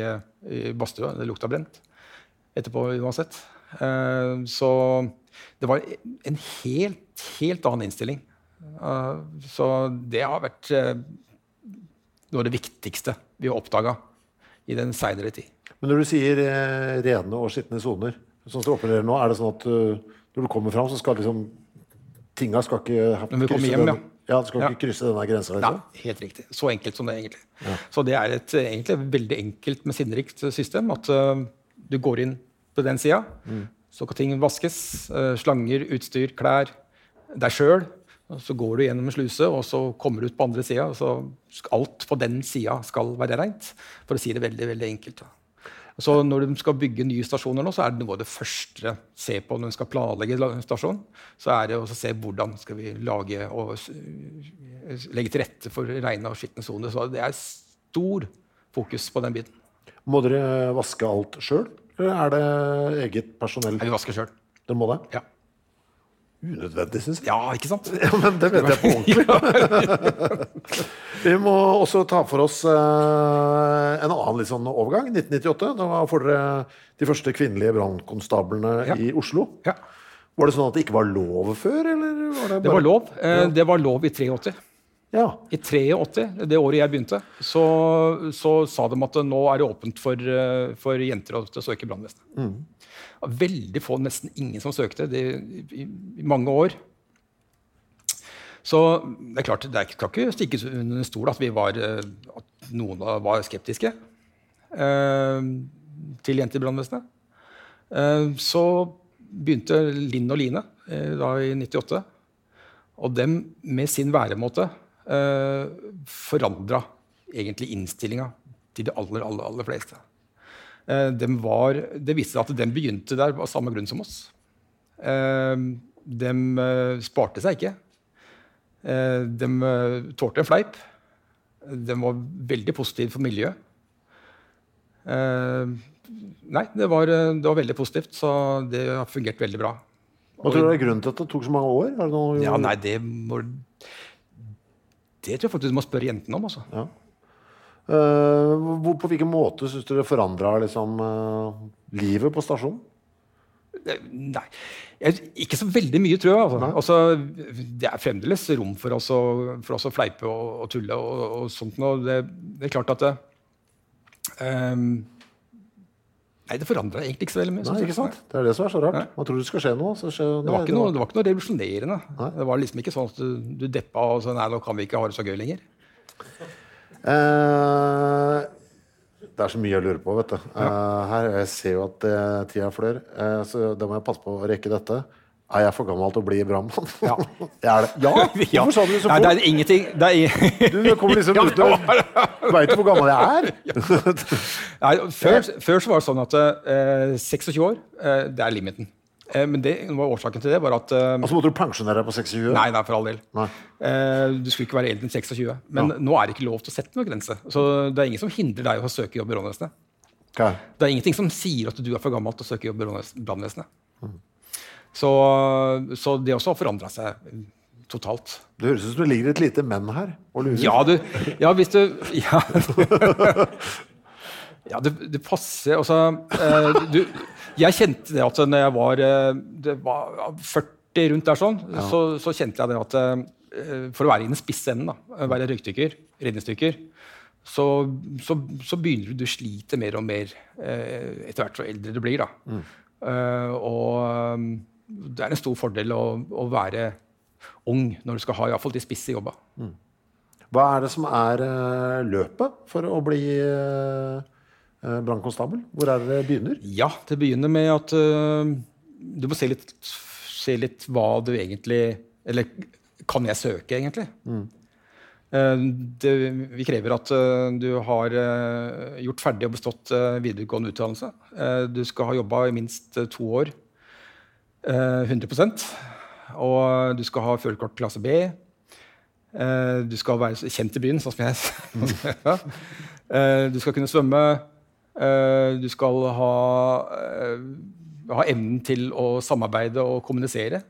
badstua, det lukta brent. Etterpå uansett. Så det var en helt annen innstilling. Så det har vært noe av det viktigste vi har oppdaget i den senere tid. Men når du sier rene og skittende zoner, sånn som du opererer nå, det sånn at når du kommer fram, så skal liksom tingene skal ikke krysse hjem, ja. Ja, du skal ikke krysse denne grensen. Nei, helt riktig. Så enkelt som det egentlig. Ja. Så det egentlig veldig enkelt, men sinnrikt system, at du går inn på den siden, så kan ting vaskes, slanger, utstyr, klær, deg selv, så går du gjennom en sluse, og så kommer du ut på andre siden, og så alt på den siden skal være rent, for å si det veldig, veldig enkelt. Så når du skal bygge nye stasjoner nå, så det noe av det første se på når du skal planlegge en stasjon, så det å se hvordan skal vi lage og legge til rette for rene og skittende zoner. Så det stor fokus på den biten. Må dere vaske alt selv, eller det eget personell? Vi vasker selv. Dere må det? Ja. Unødvendig, synes jeg. Ja, ikke sant? Ja, men det vet jeg på ordentlig. Vi må også ta for oss en annen litt sånn overgang, 1998. Da får dere de første kvinnelige brandkonstablene i Oslo. Ja. Var det sånn at det ikke var lov før, eller var det bare... Det var lov. Det var lov i 83. Ja. I 83, det året jeg begynte, så sa de at nå det åpent for jenter å søke brandvesenet. Veldig få, nesten ingen som søkte det i mange år. Så det klart, det kan ikke stikkes under en stol at noen var skeptiske til jenter i brandvesenet. Så begynte Linn og Line da i 98, og dem med sin væremåte forandret egentlig innstillingen til de aller fleste. Det viste seg at de begynte der av samme grunn som oss. De sparte seg ikke. De tålte en fleip. De var veldig positive for miljøet. Nei, det var veldig positivt, så det har fungert veldig bra. Hva tror du det grunnen til at det tok så mange år? Er det noe... Ja, nei, det tror jeg faktisk du må spørre jentene om, altså. Ja. På hvilken måte synes du det forandret liksom, livet på stasjonen? Nei, ikke så veldig mye tror jeg altså, det fremdeles rom for oss å fleipe og tulle og sånt og det klart at det, nei, det forandrer egentlig ikke så veldig mye Nei, ikke sant? Det det som så rart Man tror det skal skje noe det var ikke noe revolusjonerende nei. Det var liksom ikke sånn at du deppa og så, nei, nå kan vi ikke ha det så gøy lenger det så mye jeg lurer på, vet du. Ja. Her, jeg ser jo at tida flør, så da må jeg passe på å rekke dette. Jeg for gammel til å bli brandmann? Ja. Det? Ja? Hvorfor sa du det så fort? Nei, det ingenting. Du kommer liksom ut og vet du hvor gammel jeg Nei, før så var det sånn at 26 år, det limiten. Men det var årsaken til det var at altså måtte du pensjonere deg på 26? Nei, for all del du skulle ikke være egentlig 26 men nå det ikke lov til å sette noen grense så det ingen som hindrer deg å søke jobb I brannvesenet okay. Det ingenting som sier at du for gammel til å søke jobb I brannvesenet så det også har forandret seg totalt Det høres ut som det ligger et lite menn her og lurer hvis du Ja, det passer altså, jeg kjente det at når jeg var 40 rundt der sånn så kjente jeg det at for å være I den spissenden da være røykdykker, redningsdykker så begynner du sliter mer og mer etter hvert så eldre du blir da og det en stor fordel å være ung når du skal ha I hvert fall de spisse jobba Hva det som løpet for å bli brandkonstabel. Hvor det begynner? Ja, det begynner med at du må se litt hva du egentlig, eller kan jeg søke egentlig? Vi krever at du har gjort ferdig og bestått videregående utdannelse. Du skal ha jobbet I minst 2 år, 100%, og du skal ha førerkort klasse B, du skal være kjent I byen, sånn som jeg du skal kunne svømme, du skal ha evnen til å samarbeide og kommunisere,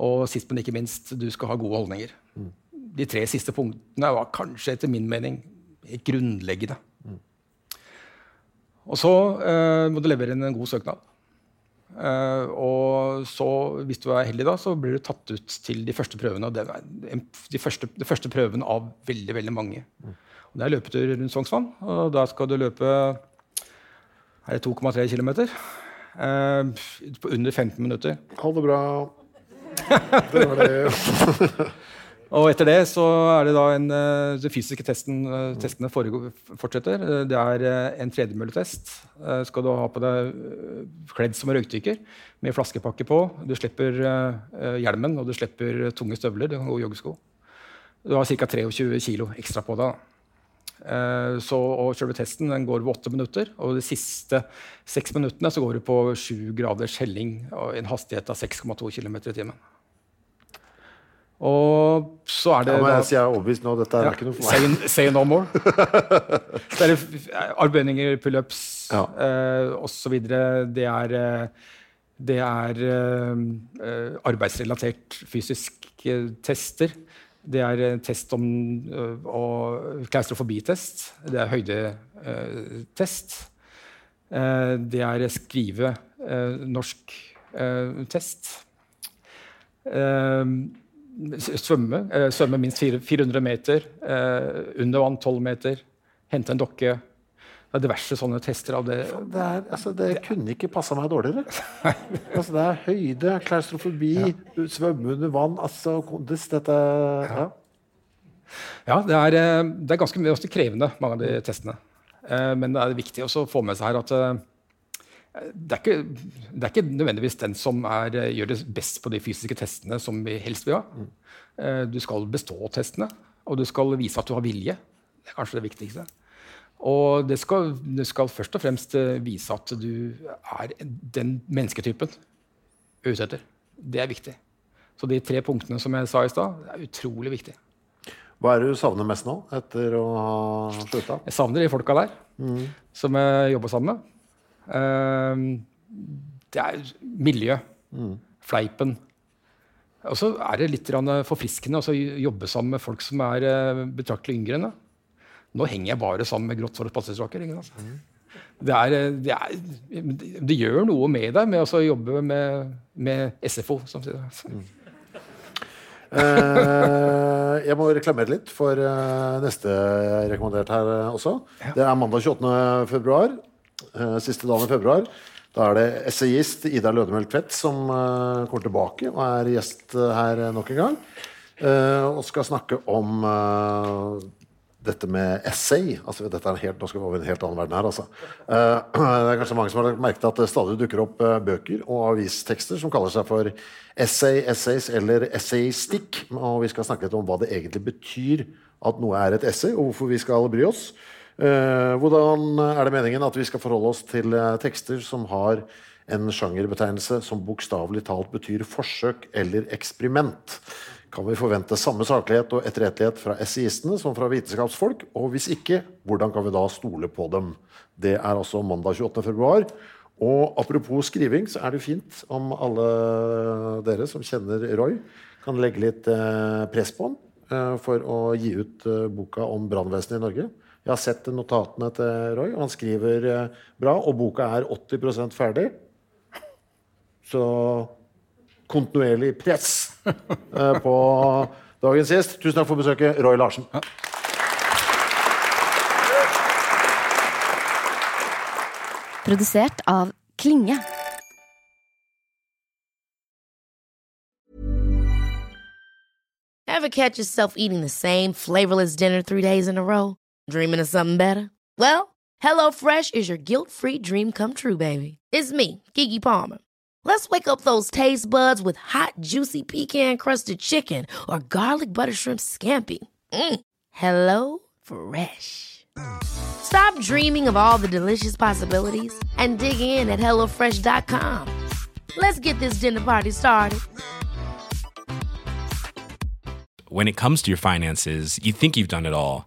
og sist men ikke minst, du skal ha gode holdninger. De 3 siste punktene var kanskje etter min mening grunnleggende. Og så må du levere inn en god søknad. Og så, hvis du heldig da, så blir du tatt ut til de første prøvene, og de første prøvene av veldig, veldig mange. Og det løpetur rundt Sognsvann, og da skal du løpe 2,3 kilometer på under 15 minutter. Ha det bra! Det var det. Og etter det så det da den fysiske testene fortsetter. Det en tredemølletest. Skal du ha på deg kledd som røykdykker, med flaskepakke på. Du slipper hjelmen, og du slipper tunge støvler, du kan gå I joggesko. Du har cirka 23 kilo ekstra på deg. Så og selve testen den går på 8 minutter, og de siste 6 minuttene så går du på 7 graders helling, og en hastighet av 6,2 kilometer I timen. Og så det men jeg sier overbevist nå, dette ikke noe for meg say no more så armbøyninger, pull-ups og så videre arbeidsrelatert fysiske tester det test om og klaustrofobi-test det høydetest det skrive norsk test svømme minst 400 meter under vann 12 meter hente en dokke diverse sånne tester av det det kunne ikke passe meg dårligere altså det høyde, klaustrofobi svømme under vann altså kondis, dette det ganske mye også krevende mange av de testene men det viktig også å få med seg her at det er ikke nødvendigvis den som gjør det best på de fysiske testene som vi helst vil ha. Du skal bestå testene, og du skal vise at du har vilje. Det kanskje det viktigste. Og det skal først og fremst vise at du den mennesketypen du ute etter. Det viktig. Så de tre punktene som jeg sa I stad, utrolig viktig. Hva det du savner mest nå, etter å ha sluttet? Jeg savner de folka der, som jeg jobber sammen med. Det miljø, fleipen. Og så det litt forfriskende å jobbe sammen med folk som betraktelig yngre enn det. Nå henger jeg bare sammen med grått for et passestraker, ikke sant? Det gjør noe med deg med å jobbe med SFO, som sier det. Jeg må reklamere litt for neste rekommendert her også. Det mandag 28. februar, siste dagen I februar. Da det essayist Ida Lødemøll Kvett som kommer tilbake og gjest her nok en gang. Og skal snakke om dette med essay. Altså, dette helt, nå skal vi over en helt annen verden her, altså. Det kanskje mange som har merket at det stadig dukker opp bøker og avistekster som kaller seg for essay, essays eller essayistikk. Og vi skal snakke litt om hva det egentlig betyr at noe et essay, og hvorfor vi skal bry oss. Hvordan det meningen at vi skal forholde oss til tekster som har en sjangerbetegnelse som bokstavelig talt betyr forsøk eller eksperiment? Kan vi forvente samme saklighet og etterrettelighet fra essayistene som fra vitenskapsfolk? Og hvis ikke, hvordan kan vi da stole på dem? Det også mandag 28. februar. Og apropos skriving, så det fint om alle dere som kjenner Roy kan legge litt press på ham for å gi ut boka om brandvesenet I Norge. Jeg har sett notatene til Roy, og han skriver bra, og boka 80% ferdig. Så kontinuerlig press på dagens gjest. Tusen takk for besøket, Roy Larsen. Produsert av Klinge. Ever catch yourself eating the same flavorless dinner 3 days in a row? Dreaming of something better? Well, HelloFresh is your guilt-free dream come true, baby. It's me, Keke Palmer. Let's wake up those taste buds with hot, juicy pecan-crusted chicken or garlic butter shrimp scampi. HelloFresh. Stop dreaming of all the delicious possibilities and dig in at HelloFresh.com. Let's get this dinner party started. When it comes to your finances, you think you've done it all.